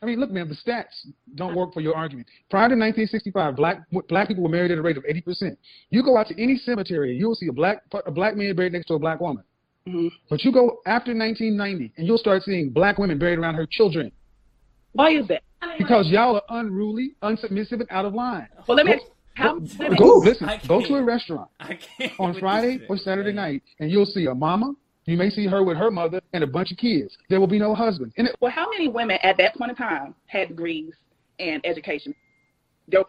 I mean, look, man, the stats don't work for your argument. Prior to 1965, black people were married at a rate of 80%. You go out to any cemetery, you'll see a black man buried next to a black woman. Mm-hmm. But you go after 1990, and you'll start seeing black women buried around her children. Why is that? Because y'all are unruly, unsubmissive, and out of line. Well, let me... Go to a restaurant on Friday or Saturday night, and you'll see a mama. You may see her with her mother and a bunch of kids. There will be no husband. Well, how many women at that point in time had degrees and education?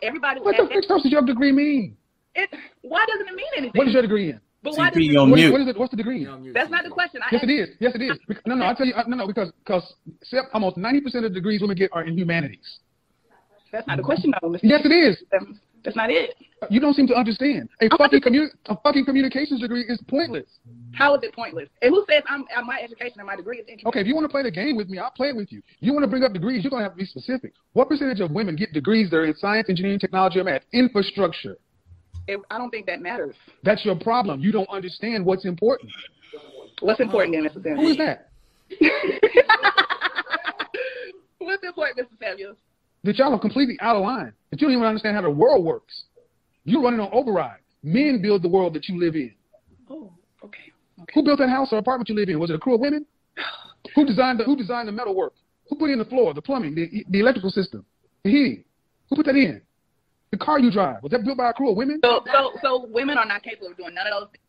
Everybody. What the fuck does your degree mean? Why doesn't it mean anything? What is your degree in? But why does it mean? What's the degree in? That's not the question. Yes, it is. No, I tell you, no, because almost 90% of degrees women get are in humanities. That's not the question, though. Yes, it is. That's not it. You don't seem to understand. A fucking communications degree is pointless. How is it pointless? And who says my education and my degree is incomplete? Okay, if you want to play the game with me, I'll play it with you. You want to bring up degrees, you're going to have to be specific. What percentage of women get degrees that are in science, engineering, technology, or math? Infrastructure. I don't think that matters. That's your problem. You don't understand what's important. What's important then, Mr. Samuels? Who is that? What's important, Mr. Samuels? That y'all are completely out of line. That you don't even understand how the world works. You're running on override. Men build the world that you live in. Oh, okay. Who built that house or apartment you live in? Was it a crew of women? Who designed the metal work? Who put in the floor, the plumbing, the electrical system, the heating? Who put that in? The car you drive, was that built by a crew of women? So women are not capable of doing none of those things.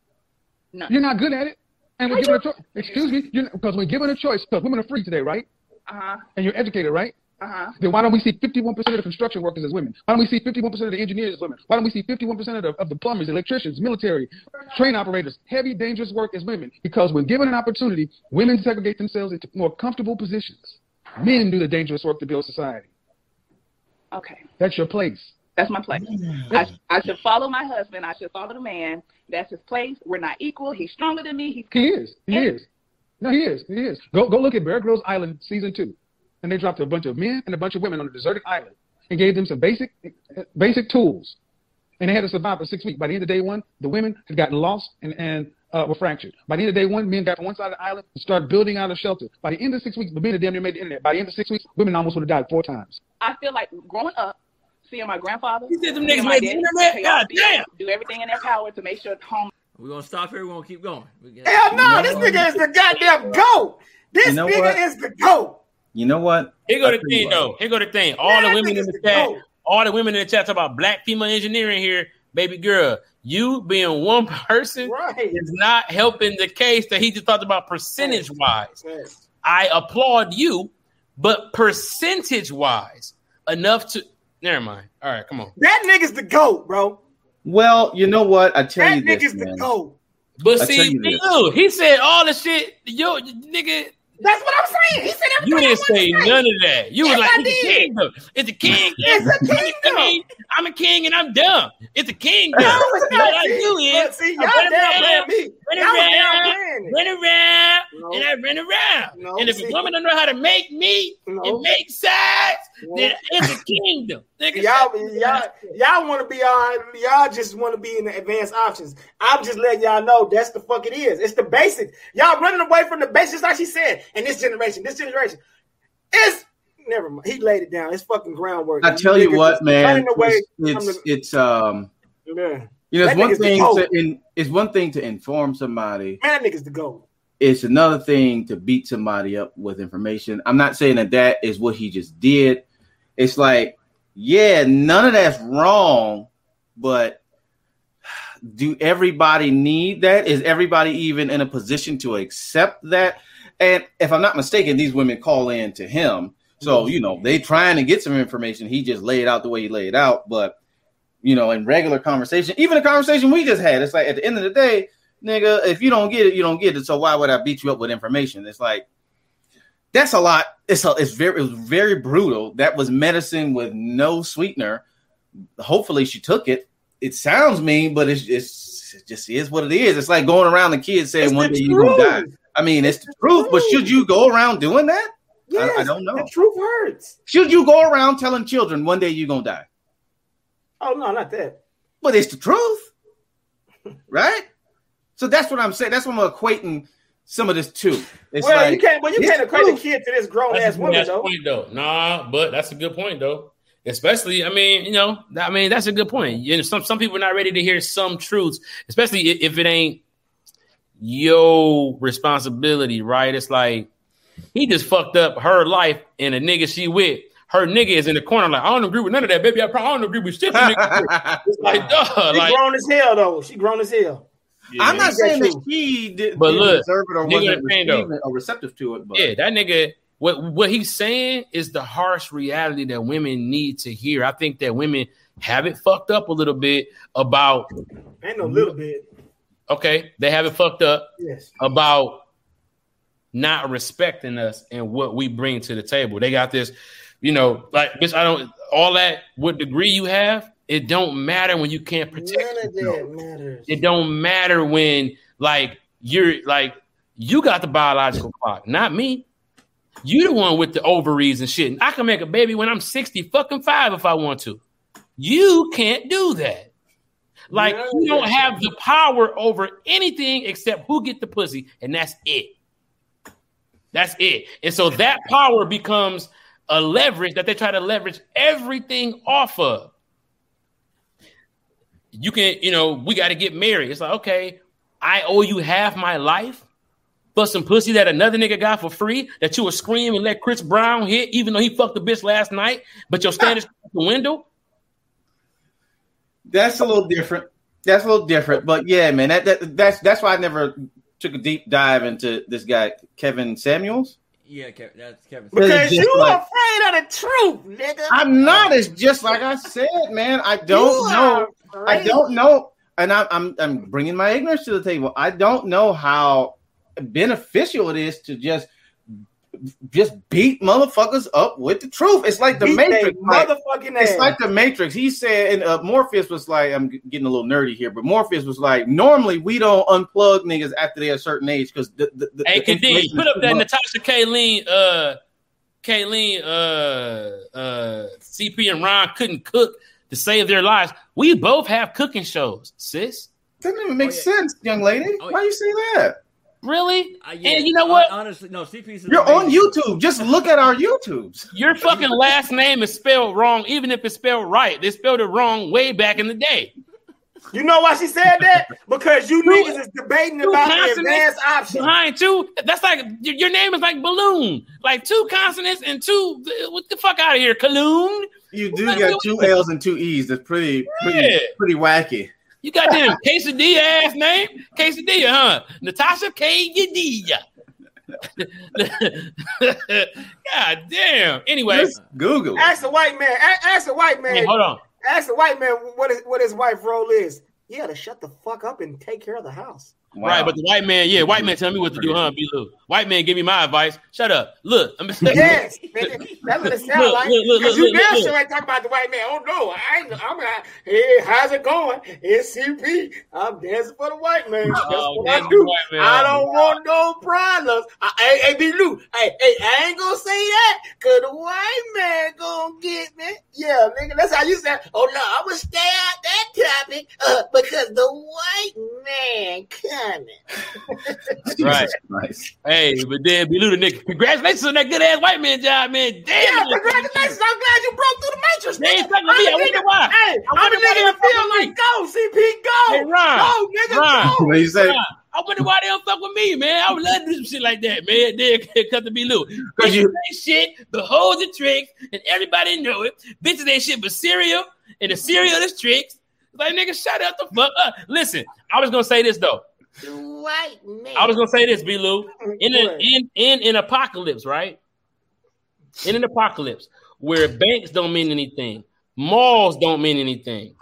No. You're not good at it. And we're given a choice. Excuse me, because we're given a choice, because women are free today, right? Uh-huh. And you're educated, right? Uh-huh. Then why don't we see 51% of the construction workers as women? Why don't we see 51% of the engineers as women? Why don't we see 51% of the plumbers, electricians, military, train operators, heavy, dangerous work as women? Because when given an opportunity, women segregate themselves into more comfortable positions. Men do the dangerous work to build society. Okay. That's your place. That's my place. I should follow my husband. I should follow the man. That's his place. We're not equal. He's stronger than me. He is. No, he is. He is. Go look at Bear Grylls Island Season 2. And they dropped a bunch of men and a bunch of women on a deserted island and gave them some basic tools. And they had to survive for 6 weeks. By the end of day one, the women had gotten lost and were fractured. By the end of day one, men got from one side of the island and started building out a shelter. By the end of 6 weeks, the men had damn near made the internet. By the end of 6 weeks, women almost would have died 4 times. I feel like growing up, seeing my grandfather, do everything in their power to make sure home. We're going to stop here. We're going to keep going. Hell no, this nigga is the goddamn GOAT. This nigga is the GOAT. You know what? Here go the thing, though. Here go the thing. All the women in the chat, talk about black female engineering here. Baby girl, you being one person is not helping the case that he just talked about percentage-wise. Right. I applaud you, but percentage-wise, enough to... Never mind. All right, come on. That nigga's the GOAT, bro. Well, you know what? I tell you this, man. That nigga's the GOAT. But see, he said all the shit. Yo, nigga... That's what I'm saying. He said everything. You didn't say none of that. You were like, it's a kingdom. It's a king. It's a kingdom. I'm a king and I'm dumb. It's a kingdom. What I do is I run around and I run around. And if a woman don't know how to make meat and make sides, then it's a kingdom. Y'all want to be on. Y'all just want to be in the advanced options. I'm just letting y'all know that's the fuck it is. It's the basics. Y'all running away from the basics, like she said. And this generation is never mind. He laid it down. It's fucking groundwork. I tell you what, man. It's one thing to inform somebody. Man, that nigga's the GOAT. It's another thing to beat somebody up with information. I'm not saying that is what he just did. It's like, yeah, none of that's wrong, but do everybody need that? Is everybody even in a position to accept that? And if I'm not mistaken, these women call in to him. So, they trying to get some information. He just laid out the way he laid out. But, in regular conversation, even the conversation we just had, it's like at the end of the day, nigga, if you don't get it, you don't get it. So why would I beat you up with information? It's like, that's a lot. It was very brutal. That was medicine with no sweetener. Hopefully she took it. It sounds mean, but it just is what it is. It's like going around the kids saying one day you're going to die. I mean, it's the truth, but should you go around doing that? Yes, I don't know. The truth hurts. Should you go around telling children one day you're going to die? Oh, no, not that. But it's the truth, right? So that's what I'm saying. That's what I'm equating some of this to. It's you can't equate the kid to this grown-ass woman, though. Nah, but that's a good point, though. Especially, that's a good point. Some people are not ready to hear some truths, especially if it ain't your responsibility, right? It's like he just fucked up her life and a nigga she with. Her nigga is in the corner like, I don't agree with none of that, baby. I don't agree with shit. It's like, duh. She grown as hell, though. She grown as hell. Yeah, I'm not saying that she didn't deserve it or wasn't receptive to it. But. Yeah, that nigga... What he's saying is the harsh reality that women need to hear. I think that women have it fucked up a little bit about. Ain't no little bit. Okay, they have it fucked up about not respecting us and what we bring to the table. They got this, like bitch. I don't all that. What degree you have, it don't matter when you can't protect. None of that matters. It don't matter when you got the biological clock, not me. You the one with the ovaries and shit. And I can make a baby when I'm 65 if I want to. You can't do that. Like you don't have the power over anything except who get the pussy, and that's it. That's it. And so that power becomes a leverage that they try to leverage everything off of. You can, we got to get married. It's like, okay, I owe you half my life. Some pussy that another nigga got for free that you would scream and let Chris Brown hit, even though he fucked the bitch last night, but your standards out the window. That's a little different. That's a little different, but yeah, man, that's why I never took a deep dive into this guy, Kevin Samuels. Yeah, that's Kevin. Because you like, afraid of the truth, nigga. I'm not. It's just like I said, man. I don't know. Afraid. I don't know, and I'm bringing my ignorance to the table. I don't know how beneficial it is to just beat motherfuckers up with the truth. It's like the Matrix. It's like the Matrix. He said, and Morpheus was like, I'm getting a little nerdy here, but Morpheus was like, normally we don't unplug niggas after they're a certain age because the hey, Kadeem, put up that Natasha Kayleen, C.P. and Ron couldn't cook to save their lives. We both have cooking shows, sis. Doesn't even make sense, young lady. Why you say that? Really? Yeah. And you know what? Honestly, no. CP's. You're on YouTube. Just look at our YouTubes. Your fucking last name is spelled wrong, even if it's spelled right. They spelled it wrong way back in the day. You know why she said that? Because you niggas is debating about the advanced option. Behind two, that's like your name is like balloon, like two consonants and two. What the fuck out of here, Kaloon? You do got two L's and two E's. That's pretty wacky. You got them quesadilla ass name? Quesadilla, huh? Natasha Quesadilla. God damn. Anyway. Google. Ask a white man. Ask a white man. Hey, hold on. Ask a white man what his wife's role is. Yeah, to shut the fuck up and take care of the house. Wow. Right, but the white man, yeah, white man tell me what to do, huh, B-Lou? White man give me my advice. Shut up. Look, I'm just saying. Yes, nigga, that's what it sounds like. Because you damn sure ain't talking about the white man. Oh, no, I'm not. Hey, how's it going? It's CP. I'm dancing for the white man. That's what I do. I don't want no problems. Hey, B-Lou, I ain't going to say that because the white man going to get me. Yeah, nigga, that's how you sound. Oh, no, I'm going to stay out that topic because the white man right. Nice. Hey, but then Billy the nigga. Congratulations on that good ass white man job, man. Damn. Yeah, congratulations. I'm glad you broke through the matrix, man. I wonder why. Hey, I'm a nigga that feel like go, CP, go. Hey, Ron. Go, nigga, Ron. Go. What you say? I wonder why they don't fuck with me, man. I would love to do some shit like that, man. Then cut to B-Lou. Bitches ain't shit, but hoes and tricks, and everybody know it. Bitches ain't shit but cereal, and the cereal is tricks. Like, nigga, shut up the fuck up. Listen, I was gonna say this though. White man. I was gonna say this, B-Lou. In an apocalypse, right? In an apocalypse where banks don't mean anything, malls don't mean anything,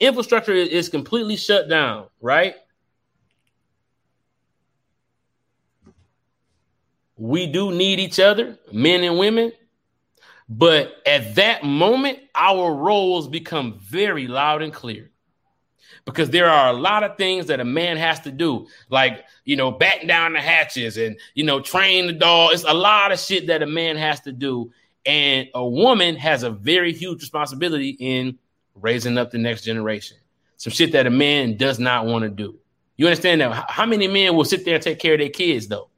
infrastructure is completely shut down, right? We do need each other, men and women, but at that moment, our roles become very loud and clear. Because there are a lot of things that a man has to do, like, you know, batten down the hatches and, you know, train the dog. It's a lot of shit that a man has to do. And a woman has a very huge responsibility in raising up the next generation. Some shit that a man does not want to do. You understand that? How many men will sit there and take care of their kids, though?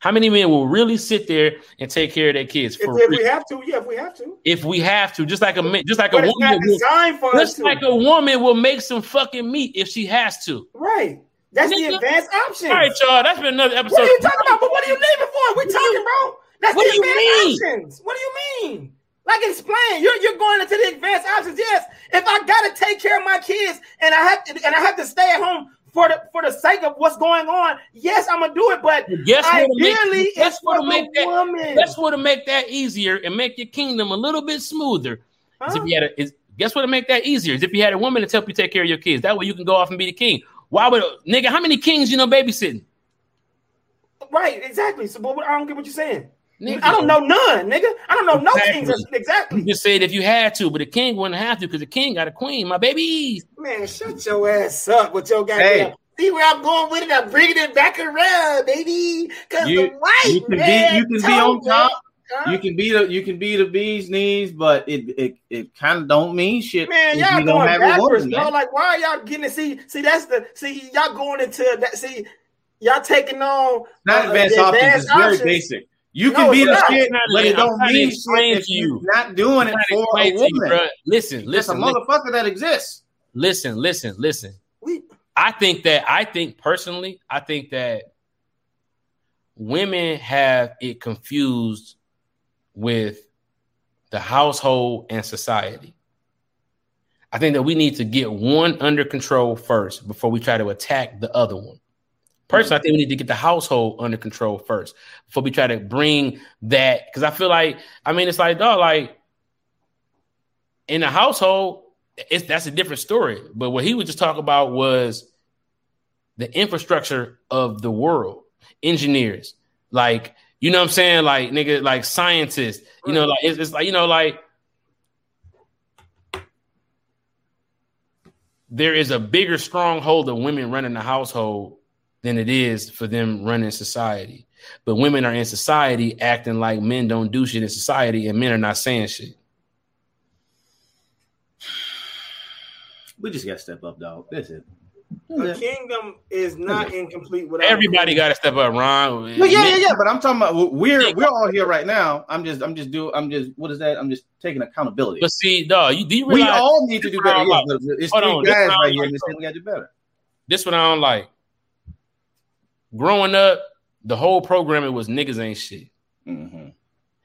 How many men will really sit there and take care of their kids? If we have to, just like a man, just like a woman, a woman will make some fucking meat if she has to. Right. That's the advanced option. All right, y'all. That's been another episode. What are you talking about? But what are you leaving for? We're talking, bro. That's the advanced options. What do you mean? Like, explain. You're going into the advanced options. Yes. If I gotta take care of my kids and I have to stay at home. For the sake of what's going on, yes, I'm gonna do it, but ideally, it's for the woman. That's what to make that easier and make your kingdom a little bit smoother. Huh? Guess what to make that easier is if you had a woman to help you take care of your kids. That way, you can go off and be the king. Why would nigga? How many kings you know babysitting? Right, exactly. So, but I don't get what you're saying. Nigga. I don't know none, nigga. I don't know no kings. Exactly. You just said if you had to, but the king wouldn't have to because the king got a queen, my babies. Man, shut your ass up with your goddamn. Hey. See where I'm going with it? I'm bringing it back around, baby. Because the white man. You can be on top. Huh? You can be the bee's knees, but it kind of don't mean shit. Man, y'all going don't have backwards, y'all. Like, why are y'all getting to see? That's the see. Y'all going into that. See, y'all taking on not advanced options. It's very basic. You can be the shit, but it don't mean shit if you're not doing it for a woman. Listen, it's a motherfucker that exists. Listen. I think that women have it confused with the household and society. I think that we need to get one under control first before we try to attack the other one. Personally, I think we need to get the household under control first before we try to bring that. Because I feel like, I mean, it's like, dog, like in the household, that's a different story. But what he was just talking about was the infrastructure of the world, engineers, like, you know what I'm saying? Like, nigga, like scientists, you know, like it's like, you know, like there is a bigger stronghold of women running the household than it is for them running society. But women are in society acting like men don't do shit in society and men are not saying shit. We just got to step up, dog. That's it. The kingdom is not incomplete without everybody. Got to step up, Ron. Yeah. But I'm talking about we're all here right now. I'm just what is that? I'm just taking accountability. But see, dog, we all need to do better. It's three guys right here. We got to do better. This one I don't like. Growing up, the whole program, it was niggas ain't shit. Mm-hmm.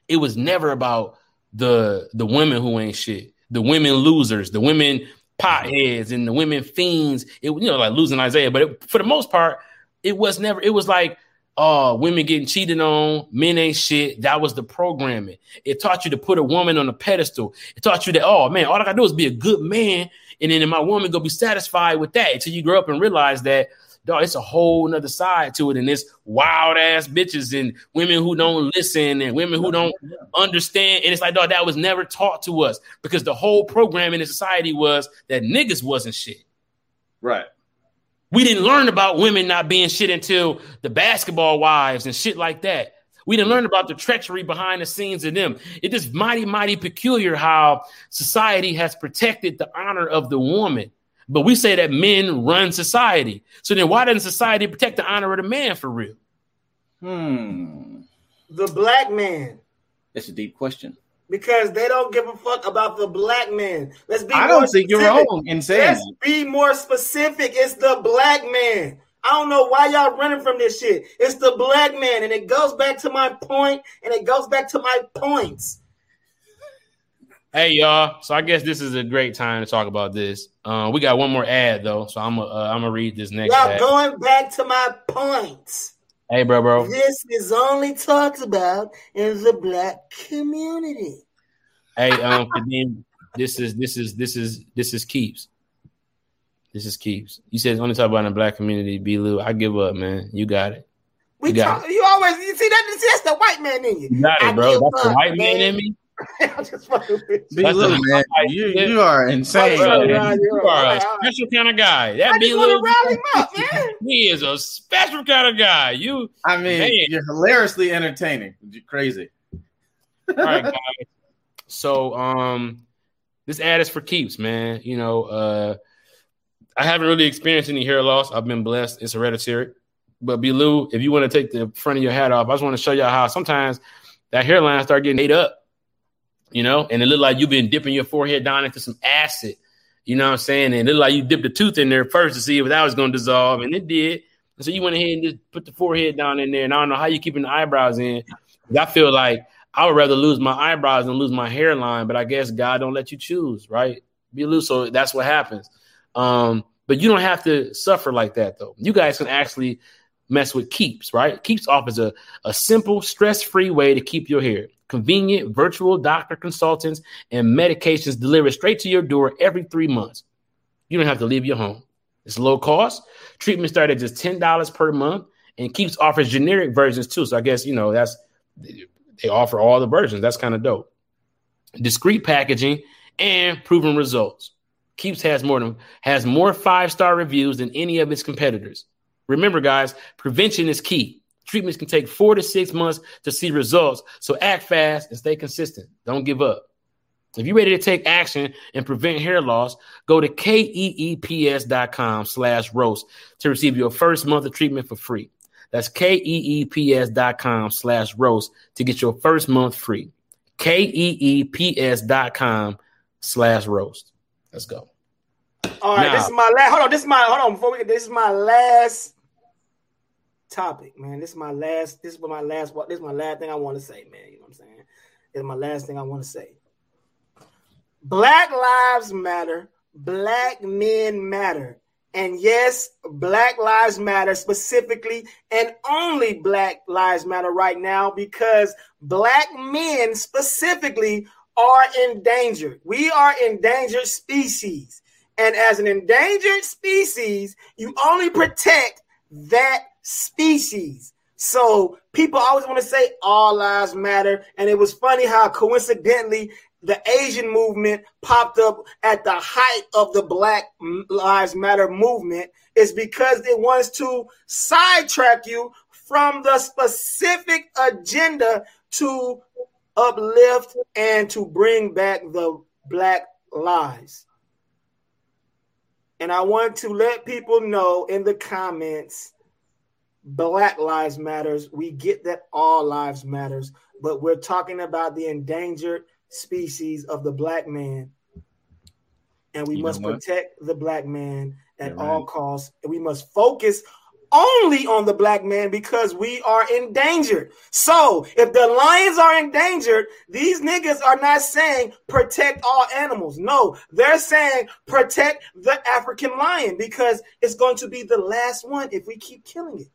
It was never about the women who ain't shit, the women losers, the women potheads and the women fiends, like losing Isaiah. But for the most part, it was like women getting cheated on, men ain't shit. That was the programming. It taught you to put a woman on a pedestal. It taught you that, oh man, all I gotta do is be a good man. And then my woman gonna be satisfied with that until you grow up and realize that, dog, it's a whole nother side to it. And it's wild ass bitches and women who don't listen and women who don't understand. And it's like, dog, that was never taught to us because the whole program in the society was that niggas wasn't shit. Right. We didn't learn about women not being shit until the basketball wives and shit like that. We didn't learn about the treachery behind the scenes of them. It is mighty, mighty peculiar how society has protected the honor of the woman. But we say that men run society. So then why doesn't society protect the honor of the man for real? The black man. That's a deep question. Because they don't give a fuck about the black man. You're wrong in saying that. Let's be more specific. It's the black man. I don't know why y'all running from this shit. It's the black man. And it goes back to my point. And it goes back to my points. Hey, y'all. So I guess this is a great time to talk about this. We got one more ad, though. So I'm gonna read this next y'all ad. Going back to my points. Hey, bro. This is only talked about in the black community. Hey, Kadeem, this is Keeps. This is Keeps. You said it's only talked about in the black community, B-Lou. I give up, man. You got it. That's the white man in you. You got it, bro. That's the white man in me. I'm just fucking with you. Man, you are insane. Bro, you are a special kind of guy. That B Lou, he is a special kind of guy. You're hilariously entertaining. You're crazy. All right, guys. So, this ad is for Keeps, man. You know, I haven't really experienced any hair loss. I've been blessed. It's hereditary. But B Lou, if you want to take the front of your hat off, I just want to show y'all how sometimes that hairline start getting ate up. You know, and it looked like you've been dipping your forehead down into some acid. You know what I'm saying? And it looked like you dipped a tooth in there first to see if that was going to dissolve. And it did. And so you went ahead and just put the forehead down in there. And I don't know how you're keeping the eyebrows in. I feel like I would rather lose my eyebrows than lose my hairline. But I guess God don't let you choose, right? Be loose. So that's what happens. But you don't have to suffer like that, though. You guys can actually mess with Keeps, right? Keeps offers a simple, stress-free way to keep your hair. Convenient virtual doctor consultants and medications delivered straight to your door every 3 months. You don't have to leave your home. It's low cost. Treatment started at just $10 per month, and Keeps offers generic versions too. So I guess, you know, that's they offer all the versions. That's kind of dope. Discreet packaging and proven results. Keeps has more 5-star reviews than any of its competitors. Remember, guys, prevention is key. Treatments can take 4 to 6 months to see results, so act fast and stay consistent. Don't give up. If you're ready to take action and prevent hair loss, go to keeps.com/roast to receive your first month of treatment for free. That's keeps.com/roast to get your first month free. keeps.com/roast. Let's go. All right, now, this is my last. This is my last topic, man. This is my last thing I want to say, man. You know what I'm saying? This is my last thing I want to say. Black Lives Matter Black men matter. And yes, Black Lives Matter specifically, and only Black Lives Matter right now, because Black men specifically are endangered. We are endangered species. And as an endangered species, you only protect that species. So people always want to say all lives matter. And it was funny how coincidentally the Asian movement popped up at the height of the Black Lives Matter movement, is because it wants to sidetrack you from the specific agenda to uplift and to bring back the Black lives. And I want to let people know in the comments, Black Lives Matters. We get that all lives matters, but we're talking about the endangered species of the Black man, and we must protect the Black man at all costs. And we must focus only on the Black man because we are endangered. So if the lions are endangered, these niggas are not saying protect all animals. No, they're saying protect the African lion because it's going to be the last one if we keep killing it.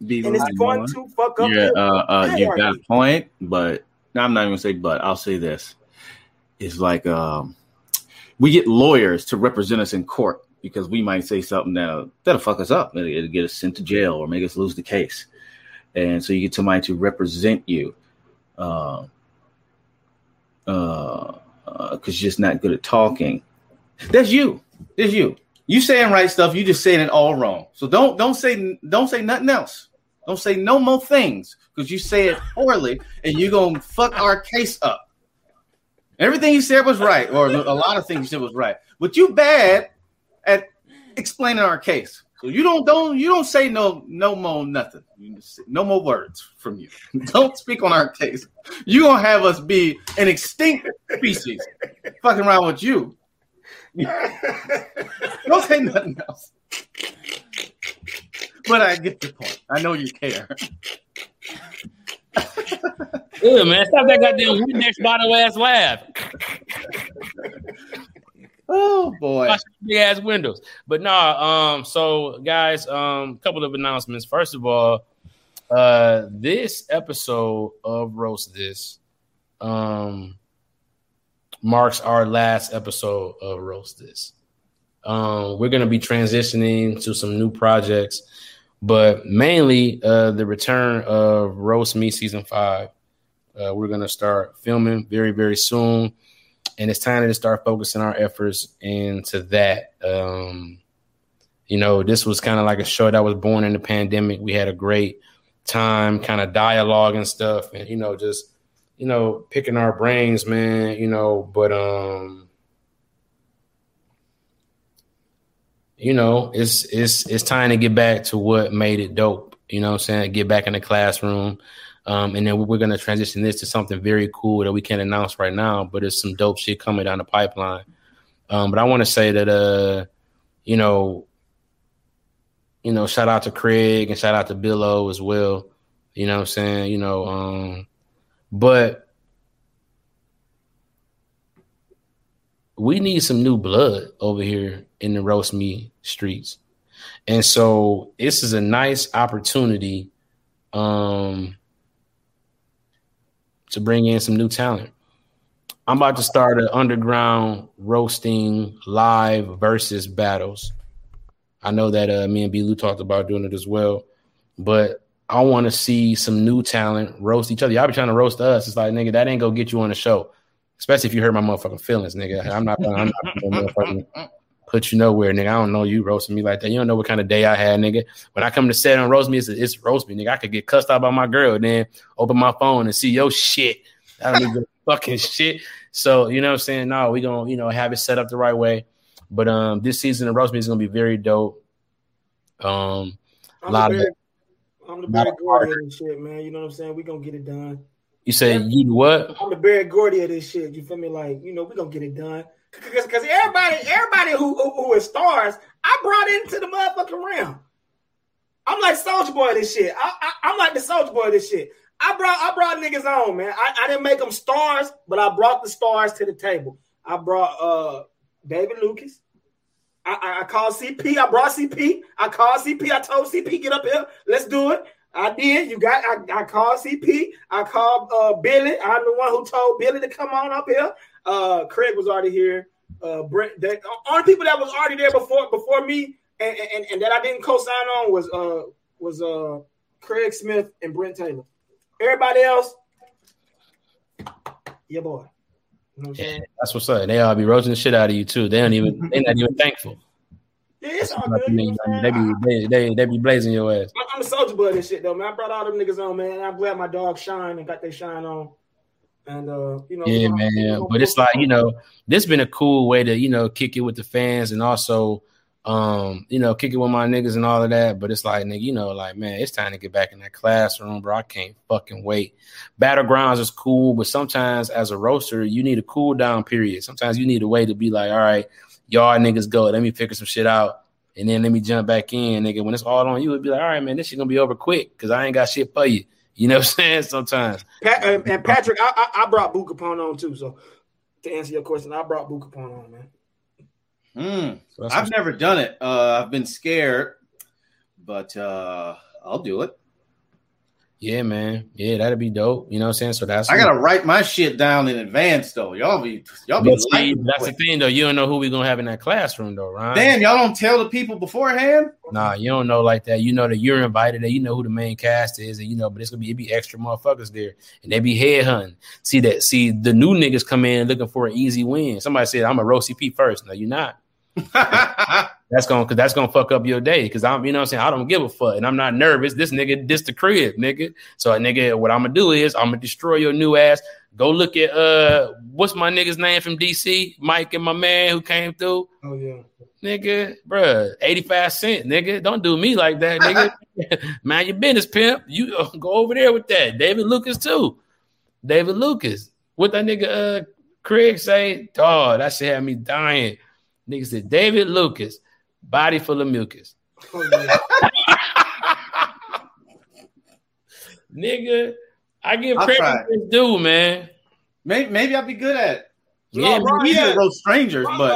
And it's going to fuck up. You got a point, but I'm not even gonna say, but I'll say this. It's like we get lawyers to represent us in court because we might say something that'll fuck us up. It'll get us sent to jail or make us lose the case. And so you get somebody to represent you because you're just not good at talking. That's you. It's you. You saying right stuff. You just saying it all wrong. So don't say nothing else. Don't say no more things because you say it poorly and you're going to fuck our case up. Everything you said was right, or a lot of things you said was right, but you bad at explaining our case. So you don't say no more nothing. No more words from you. Don't speak on our case. You're going to have us be an extinct species fucking around with you. Don't say nothing else. But I get the point. I know you care. Ew, man. Stop that goddamn next bottle ass laugh. Oh, boy. Big ass windows. But nah, so guys, couple of announcements. First of all, this episode of Roast This marks our last episode of Roast This. We're going to be transitioning to some new projects, but mainly the return of Roast Me Season 5. We're going to start filming very, very soon, and it's time to start focusing our efforts into that. This was kind of like a show that was born in the pandemic. We had a great time kind of dialogue and stuff and, picking our brains, man, but it's time to get back to what made it dope. You know what I'm saying? Get back in the classroom. And then we're going to transition this to something very cool that we can't announce right now, but it's some dope shit coming down the pipeline. But I want to say that, shout out to Craig and shout out to Bill O as well. You know what I'm saying? But we need some new blood over here in the Roast Me streets. And so this is a nice opportunity to bring in some new talent. I'm about to start an underground roasting live versus battles. I know that me and B. Lou talked about doing it as well, but I want to see some new talent roast each other. Y'all be trying to roast us. It's like, nigga, that ain't going to get you on the show. Especially if you hurt my motherfucking feelings, nigga. I'm not going to put you nowhere, nigga. I don't know you roasting me like that. You don't know what kind of day I had, nigga. When I come to set and roast me, it's roast me, nigga. I could get cussed out by my girl and then open my phone and see your shit. I don't even fucking shit. So, you know what I'm saying? No, we going to, have it set up the right way. But this season of Roast Me is going to be very dope. I'm the Barry Gordy and shit, man. You know what I'm saying? We're going to get it done. You say you what? I'm the Barry Gordy of this shit. You feel me? Like, we're going to get it done. Because everybody who is stars, I brought into the motherfucking realm. I'm like Soulja Boy of this shit. I'm like the Soulja Boy of this shit. I brought niggas on, man. I didn't make them stars, but I brought the stars to the table. I brought David Lucas. I called CP. I brought CP. I called CP. I told CP, get up here. Let's do it. I did. You got. I called CP. I called Billy. I'm the one who told Billy to come on up here. Craig was already here. Brent. That, all the people that was already there before me and that I didn't co-sign on was Craig Smith and Brent Taylor. Everybody else, yeah, boy. Yeah, that's what's up. They all be roasting the shit out of you too. They're not even thankful. Yeah, it's all good. You know they be blazing your ass. I'm a Soulja Boy this shit though, man. I brought all them niggas on, man. I'm glad my dog shine and got they shine on. And yeah, man. But it's like, you know, this been a cool way to, you know, kick it with the fans and also you know, kick it with my niggas and all of that. But it's like, nigga, you know, like, man, it's time to get back in that classroom, bro. I can't fucking wait. Battlegrounds is cool, but sometimes as a roaster, you need a cool down period. Sometimes you need a way to be like, all right, y'all niggas go. Let me figure some shit out. And then let me jump back in, nigga. When it's all on you, it'd be like, all right, man, this shit gonna be over quick because I ain't got shit for you. You know what I'm saying? Sometimes. And Patrick, I brought Buka Pond on too. So to answer your question, I brought Buka Pond on, man. So I've never done it. I've been scared, but I'll do it. Yeah, man. Yeah, that'd be dope. You know what I'm saying? So that's gotta write my shit down in advance, though. Y'all be. That's the thing, though. You don't know who we gonna have in that classroom, though, Ron. Damn, y'all don't tell the people beforehand. Nah, you don't know like that. You know that you're invited, and you know who the main cast is, and you know, but it'd be extra motherfuckers there, and they be headhunting. See the new niggas come in looking for an easy win. Somebody said, "I'm a roast CP first." No, you're not. That's gonna fuck up your day because I'm, you know what I'm saying, I don't give a fuck and I'm not nervous. This nigga, this the crib, nigga. So nigga, what I'm gonna do is I'm gonna destroy your new ass. Go look at what's my nigga's name from DC, Mike and my man who came through. Oh yeah, nigga, bruh, 85 cent, nigga. Don't do me like that, nigga. Man, your business, pimp. You go over there with that. David Lucas too. David Lucas. What that nigga Craig say? Dog, that shit had me dying. Nigga said, David Lucas, body full of mucus. Oh, yeah. Nigga, I give credit to this dude, man. Maybe I'll be good at it. Yeah, we roast strangers, but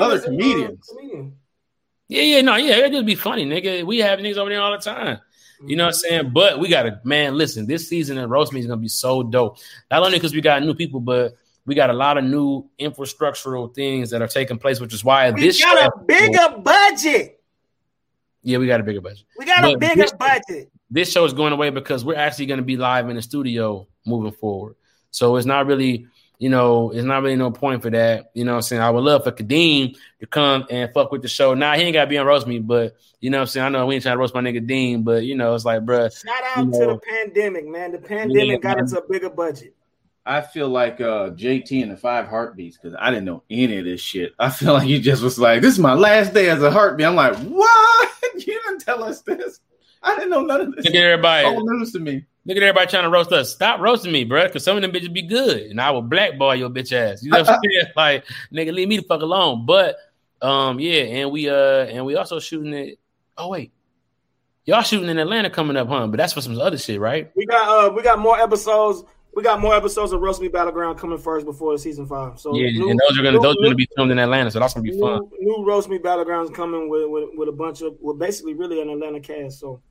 other comedians. Yeah, it'll just be funny, nigga. We have niggas over there all the time. You know what I'm saying? But we got listen, this season at Roast Me is going to be so dope. Not only because we got new people, but we got a lot of new infrastructural things that are taking place, which is why we got a bigger budget. Yeah, we got a bigger budget. This show is going away because we're actually going to be live in the studio moving forward. So it's not really, you know, no point for that. You know what I'm saying? I would love for Kadeem to come and fuck with the show. Nah, he ain't got to be on Roast Me, but you know what I'm saying? I know we ain't trying to roast my nigga Dean, but you know, it's like, bruh. Shout out to the pandemic, man. The pandemic got us a bigger budget. I feel like JT and the 5 Heartbeats because I didn't know any of this shit. I feel like he just was like, this is my last day as a heartbeat. I'm like, what? You didn't tell us this. I didn't know none of this. Look at everybody. All news to me. Look at everybody trying to roast us. Stop roasting me, bro, because some of them bitches be good. And I will blackball your bitch ass. You know what I'm saying? Like, nigga, leave me the fuck alone. But yeah, and we also shooting it. Oh, wait. Y'all shooting in Atlanta coming up, huh? But that's for some other shit, right? We got more episodes. We got more episodes of Roast Me Battleground coming first before season 5. So yeah, and those are gonna be filmed in Atlanta, so that's gonna be fun. New Roast Me Battleground's coming with a bunch of basically really an Atlanta cast. So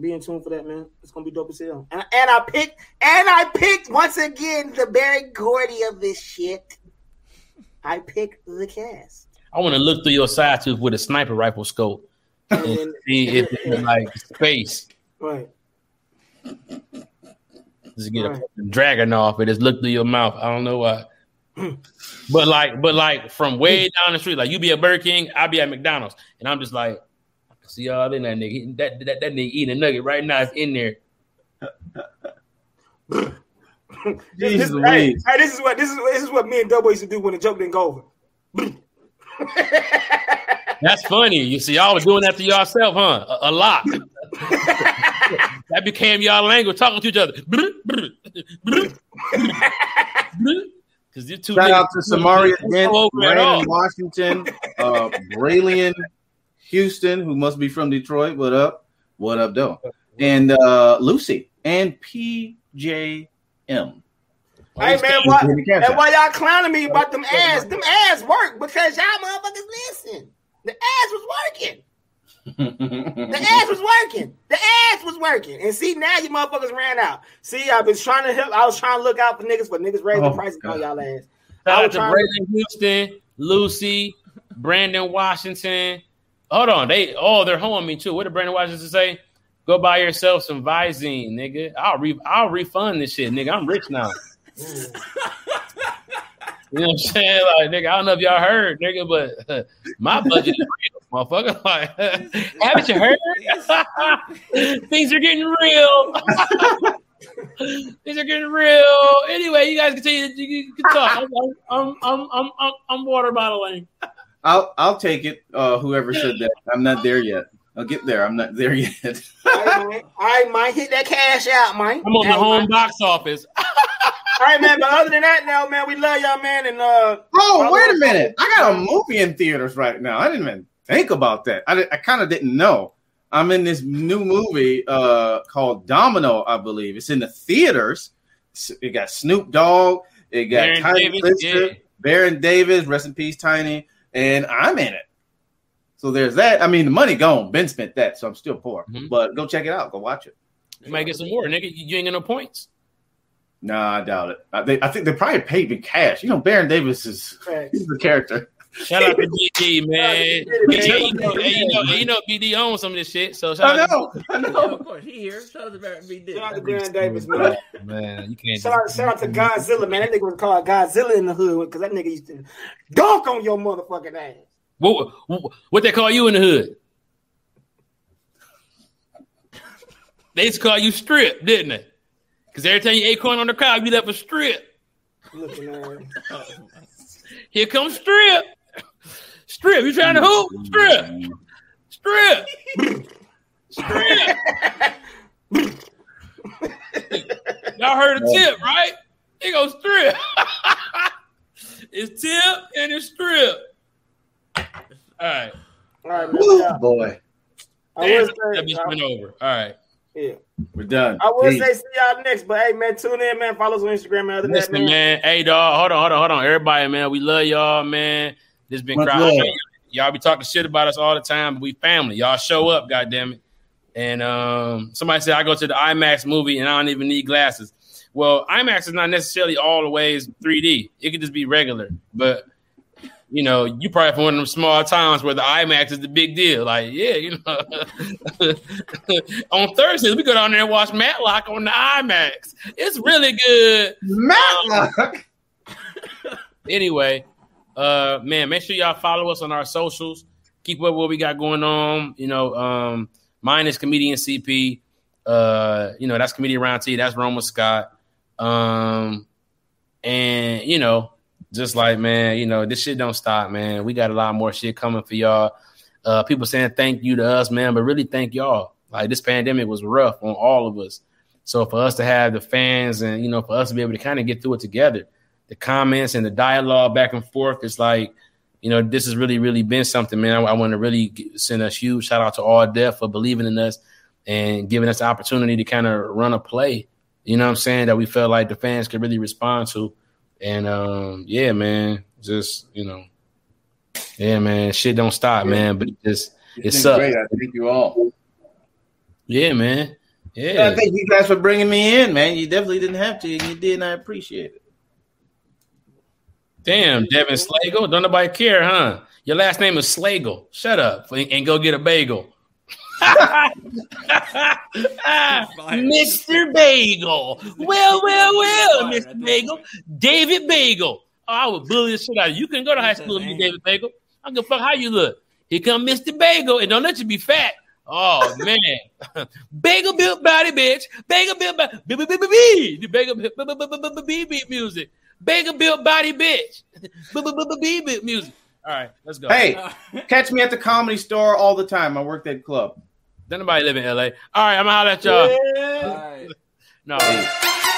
be in tune for that, man. It's gonna be dope as hell. And I picked once again the Barry Gordy of this shit. I picked the cast. I want to look through your side tooth with a sniper rifle scope and see if it's like space. Right. Just get a dragon off and just look through your mouth. I don't know why. But like from way down the street, like you be at Burger King, I be at McDonald's. And I'm just like, see y'all in that nigga. That nigga eating a nugget right now. It's in there. This is what me and Double used to do when the joke didn't go over. That's funny. You see, y'all was doing that to yourself, huh? A lot. That became y'all language, talking to each other. Because you're too. Shout out to Samaria Dent, Brandon, Washington, Braylon, Houston, who must be from Detroit. What up, though? And Lucy and PJM. Hey man, why y'all clowning me about them ass? Them ass work because y'all motherfuckers listen. The ass was working. The ass was working. And see, now you motherfuckers ran out. See, I've been trying to help. I was trying to look out for niggas, but niggas raised the prices on y'all ass. I was trying to Houston, Lucy, Brandon Washington. Hold on, they're hoeing me too. What did Brandon Washington say? Go buy yourself some Visine, nigga. I'll refund this shit, nigga. I'm rich now. You know what I'm saying? Like, nigga, I don't know if y'all heard, nigga, but my budget is real, motherfucker. Like, haven't you heard? Things are getting real. Things are getting real. Anyway, you guys continue. You can talk. I'm water bottling. I'll take it. Whoever said that, I'm not there yet. I'll get there. I'm not there yet. All right, Mike, hit that cash out, Mike. I'm on the home box office. All right, man, but other than that, now, man, we love y'all, man. And wait a minute. I got a movie in theaters right now. I didn't even think about that. I kind of didn't know. I'm in this new movie called Domino, I believe. It's in the theaters. It got Snoop Dogg. It got Baron Tiny Davis, Baron Davis, rest in peace, Tiny. And I'm in it. So there's that. I mean, the money gone. Ben spent that, so I'm still poor. Mm-hmm. But go check it out. Go watch it. You might get some more, nigga. You ain't got no points. Nah, I doubt it. I think they probably paid in cash. You know, Baron Davis is the character. Shout out to BD, man. You know BD owns some of this shit. So I know. Of course, he here. Shout out to Baron BD. Shout out to Baron Davis, man. Man, you can't. Shout out to Godzilla, man. That nigga was called Godzilla in the hood because that nigga used to dunk on your motherfucking ass. What they call you in the hood? They used to call you Strip, didn't they? Because every time you ate corn on the cob, you left a strip. Here comes Strip. Strip, you trying to hoop? Strip. Y'all heard of Tip, right? Here goes Strip. It's Tip and it's Strip. All right, man. Oh, boy. All right. Yeah. We're done. I will say see y'all next, but hey man, tune in, man. Follow us on Instagram and other than that, man. Hey dog, hold on. Everybody, man. We love y'all, man. This been crowd. Y'all be talking shit about us all the time, but we family. Y'all show up, goddamn it. And somebody said I go to the IMAX movie and I don't even need glasses. Well, IMAX is not necessarily always 3D. It could just be regular. But you know, you probably from one of them small towns where the IMAX is the big deal. Like, yeah, you know. On Thursdays, we go down there and watch Matlock on the IMAX. It's really good. Matlock. Anyway, man, make sure y'all follow us on our socials. Keep up what we got going on. You know, mine is Comedian CP. You know, that's Comedian Ron T. That's Roma Scott. And, you know, just like, man, you know, this shit don't stop, man. We got a lot more shit coming for y'all. People saying thank you to us, man, but really thank y'all. Like, this pandemic was rough on all of us. So for us to have the fans and, you know, for us to be able to kind of get through it together, the comments and the dialogue back and forth, it's like, you know, this has really, really been something, man. I want to really send a huge shout out to All Deaf for believing in us and giving us the opportunity to kind of run a play, you know what I'm saying, that we felt like the fans could really respond to. And yeah, man, just, you know, yeah, man, shit don't stop, man, but it sucks. Great. I thank you all. Yeah, man. Yeah, I thank you guys for bringing me in, man. You definitely didn't have to, and you did, and I appreciate it. Damn, Devin Slagle, don't nobody care, huh? Your last name is Slagle. Shut up and go get a bagel. Mr. Bagel. Well, Mr. Bagel. David Bagel. Oh, I would bully the shit out of you. You can go to high school and be David Bagel. I don't give a fuck how you look. Here come Mr. Bagel, and don't let you be fat. Oh, man. Bagel built body, bitch. Bagel built body. Bagel built beat music. Bagel built body, bitch. Beat music. All right, let's go. Hey, catch me at the Comedy Store all the time. I work that club. Doesn't nobody live in LA. All right, I'm out at y'all. Yeah. All right. No.